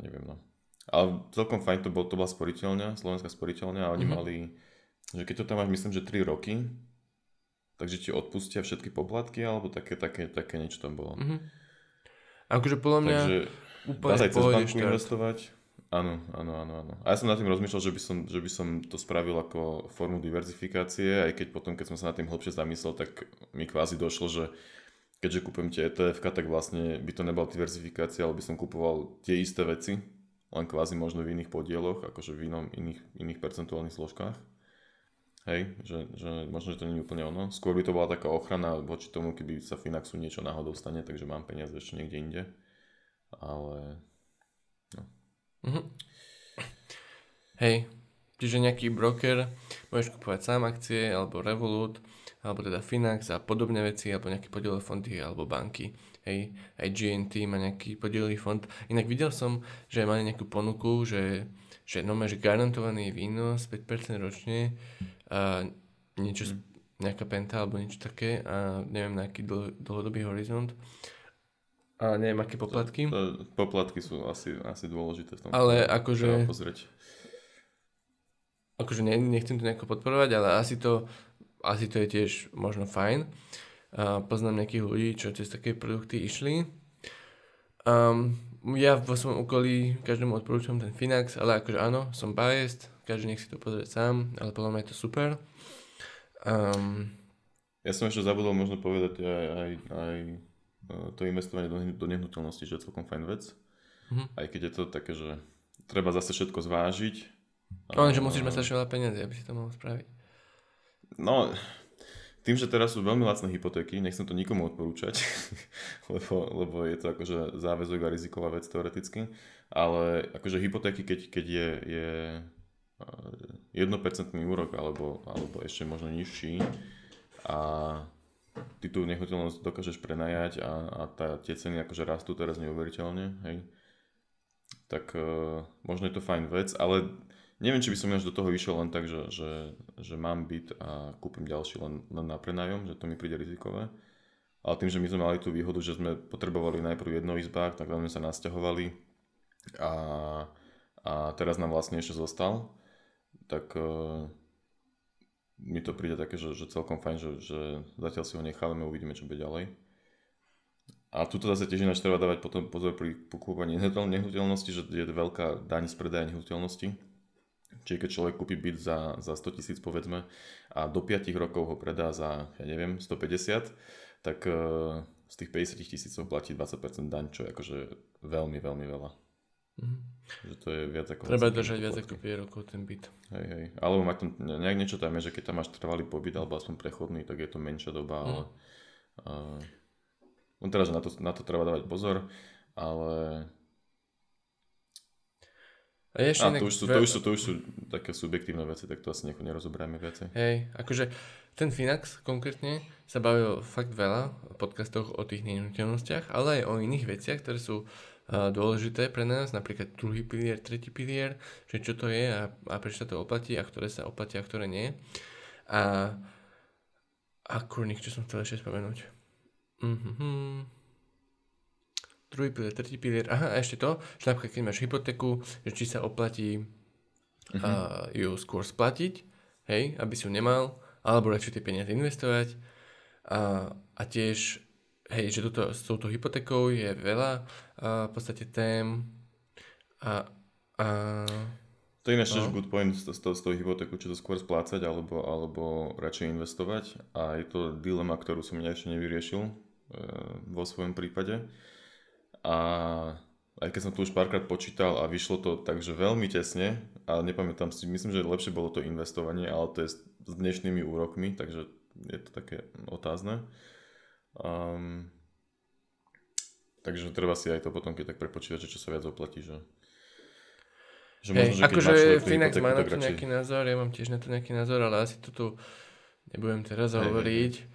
neviem, no. Ale celkom fajn, to bola sporiteľňa, Slovenská sporiteľňa a oni mali, že keď to tam máš, myslím, že 3 roky, takže ti odpustia všetky poplatky alebo také niečo tam bolo. Akože podľa mňa... Takže, úplne dá sa aj cez banku investovať? Áno. A ja som nad tým rozmýšľal, že by som to spravil ako formu diverzifikácie, aj keď potom, keď som sa nad tým hlbšie zamyslel, tak mi kvázi došlo, že keďže kúpim tie ETF-ka, tak vlastne by to nebola diverzifikácia, ale by som kupoval tie isté veci, len kvázi možno v iných podieloch, akože v iných percentuálnych zložkách. Hej, že možno, že to nie je úplne ono. Skôr by to bola taká ochrana voči tomu, keby sa Finaxu niečo náhodou stane, takže mám peniaze ešte niekde inde. Ale... No. Hej, čiže nejaký broker, môžeš kupovať sám akcie, alebo Revolut, alebo teda Finax a podobné veci, alebo nejaké podielové fondy, alebo banky. Hej, aj GNT má nejaký podielový fond. Inak videl som, že mali nejakú ponuku, že garantovaný výnos 5% ročne, a niečo, nejaká penta, alebo niečo také, a neviem, na aký dlhodobý horizont. A neviem, aké poplatky. Poplatky sú asi dôležité v tom. Ale akože... Akože nechcem to nejako podporovať, ale asi to je tiež možno fajn. Poznám nejakých ľudí, čo cez také produkty išli. Ja vo svojom okolí každému odporúčam ten Finax, ale akože áno, som biased, každý nech si to pozrieť sám, ale podľa mňa je to super. Ja som ešte zabudol možno povedať aj to investovanie do nehnuteľnosti, že je celkom fajn vec. Aj keď je to také, že treba zase všetko zvážiť. No, že musíš mať strašne veľa peniazy, aby si to mohol spraviť. No, tým, že teraz sú veľmi lacné hypotéky, nechcem to nikomu odporúčať, lebo je to akože záväzok a riziková vec teoreticky, ale akože hypotéky, keď je 1% úrok alebo ešte možno nižší a ty tú nehnuteľnosť dokážeš prenajať a tie ceny akože rastú teraz neuveriteľne, hej. Tak možno je to fajn vec, ale neviem, či by som až do toho vyšiel len tak, že mám byt a kúpim ďalší len na prenajom, že to mi príde rizikové. Ale tým, že my sme mali tú výhodu, že sme potrebovali najprv jednoizbák, tak sme sa nasťahovali a teraz nám vlastne ešte zostal, tak mi to príde také, že celkom fajn, že zatiaľ si ho nechávame, uvidíme, čo bude ďalej. A tuto zase tiež ináč treba dávať potom pozor pri pokúpaní nehnuteľnosti, že je veľká daň z predaja nehnuteľnosti. Čiže keď človek kúpi byt za 100 tisíc povedzme a do 5 rokov ho predá za, ja neviem, 150, tak z tých 50 tisícov platí 20% daň, čo je akože veľmi, veľmi veľa. Mm-hmm. Že to je viac ako... Treba držať viac ako 5 rokov ten byt. Hej, hej. Alebo mať tam nejak niečo tam je, že keď tam máš trvalý pobyt alebo aspoň prechodný, tak je to menšia doba, ale... Teraz, že na to treba dávať pozor, ale... A to už sú také subjektívne veci, tak to asi nerozobráme viacej. Hej, akože ten Finax konkrétne sa bavil fakt veľa v podcastoch o tých nehnuteľnostiach, ale aj o iných veciach, ktoré sú dôležité pre nás, napríklad druhý pilier, tretí pilier, že čo to je a prečo sa to oplatí a ktoré sa oplatí a ktoré nie. A kurník, čo som chcel ešte spomenúť. Druhý pilier, tretí pilier, a ešte to, že napríklad keď máš hypotéku, že či sa oplatí ju skôr splatiť, hej, aby si ju nemal, alebo radšej tie peniaze investovať a tiež, hej, že toto, s touto hypotékou je veľa v podstate tém a to je ináč tiež good point z toho hypotéku, či to skôr splácať alebo radšej investovať, a je to dilema, ktorú som ja ešte nevyriešil vo svojom prípade, a aj keď som tu už párkrát počítal a vyšlo to takže veľmi tesne a nepamätám si, myslím, že lepšie bolo to investovanie, ale to je s dnešnými úrokmi, takže je to také otázne. Takže treba si aj to potom keď tak prepočítať, že čo sa viac oplatí, že... Hej, akože Finax má na to nejaký názor, ja mám tiež na to nejaký názor, ale asi to tu nebudem teraz hovoriť.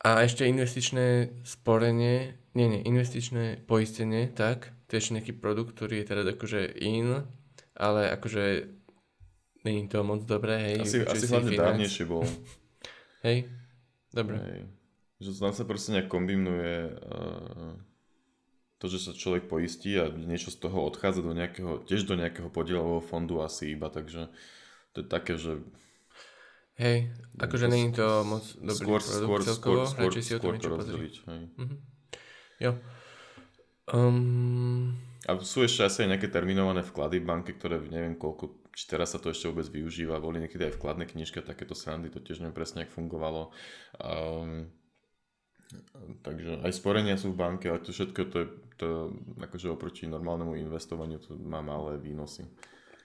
A ešte investičné sporenie, investičné poistenie, tak, to je ešte nejaký produkt, ktorý je teraz akože in, ale akože není to moc dobré, hej. Asi hlavne dávnejšie bol. Hej, dobre. Hej. Že tam sa proste nejak kombinuje... To, že sa človek poistí a niečo z toho odchádza do nejakého podielového fondu asi iba, takže to je také, že... Hej, akože není to moc dobrý produkt celkovo, radšej si o tom niečo podriť. Jo. A sú ešte asi aj nejaké terminované vklady v banke, ktoré neviem koľko, či teraz sa to ešte vôbec využíva, boli niekedy aj vkladné knižky, takéto srandy, to tiež neviem presne, jak fungovalo. Takže aj sporenia sú v banke, ale to všetko to akože oproti normálnemu investovaniu to má malé výnosy.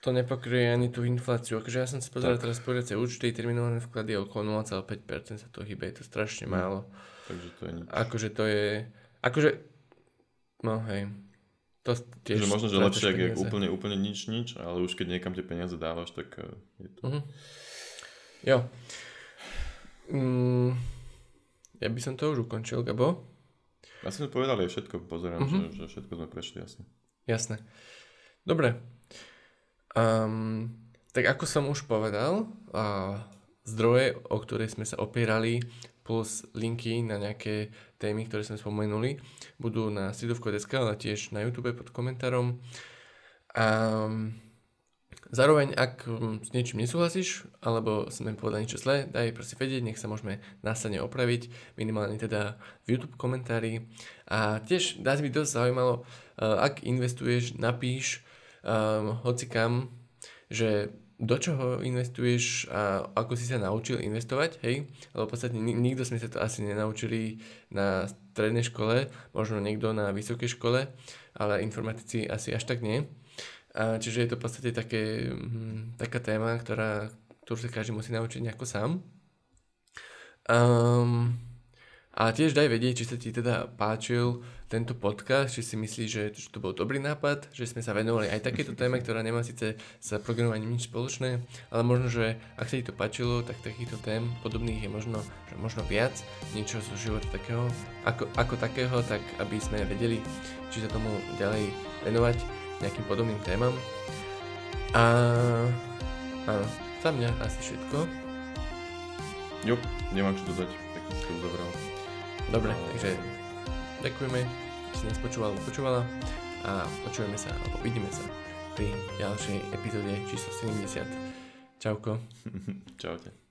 To nepokryje ani tú infláciu. Akože ja som si pozeral teraz sporiace účty, terminované vklady okolo 0,5% sa to hýbe, je to strašne málo. Takže to je nič. Akože to je... Akože... No hej. To tiež... Takže možno, že lepšie, ak je úplne nič, ale už keď niekam tie peniaze dávaš, tak je to... Jo. Ja by som to už ukončil, Gabo. Asi sme povedali všetko, pozerám, že všetko sme prešli asi. Jasné. Dobre. Tak ako som už povedal, zdroje, o ktoré sme sa opierali, plus linky na nejaké témy, ktoré sme spomenuli, budú na streetovko.sk, ale tiež na YouTube pod komentárom. Zároveň, ak s niečím nesúhlasíš, alebo sme povedali niečo zlé, daj proste vedieť, nech sa môžeme následne opraviť, minimálne teda v YouTube komentári. A tiež nás by dosť zaujímalo, ak investuješ, napíš hocikam, že do čoho investuješ a ako si sa naučil investovať, hej? Lebo v podstate nikto sme sa to asi nenaučili na strednej škole, možno niekto na vysokej škole, ale informatici asi až tak nie. Čiže je to v podstate taká téma, ktorú sa každý musí naučiť nejako sám. A tiež daj vedieť, či sa ti teda páčil tento podcast, či si myslíš, že to bol dobrý nápad, že sme sa venovali aj takéto téme, ktorá nemá síce s programovaním nič spoločné, ale možno, že ak sa ti to páčilo, tak takýchto tém podobných je možno viac, niečo zo života takého, ako takého, tak aby sme vedeli, či sa tomu ďalej venovať nejakým podobným témam. Áno, za mňa asi všetko. Jo, nemám čo dodať, tak si to uzavral. Dobre, takže ďakujeme, že si nás počúvala a počujeme sa, alebo vidíme sa pri ďalšej epizóde číslo 70. Čauko. Čaute.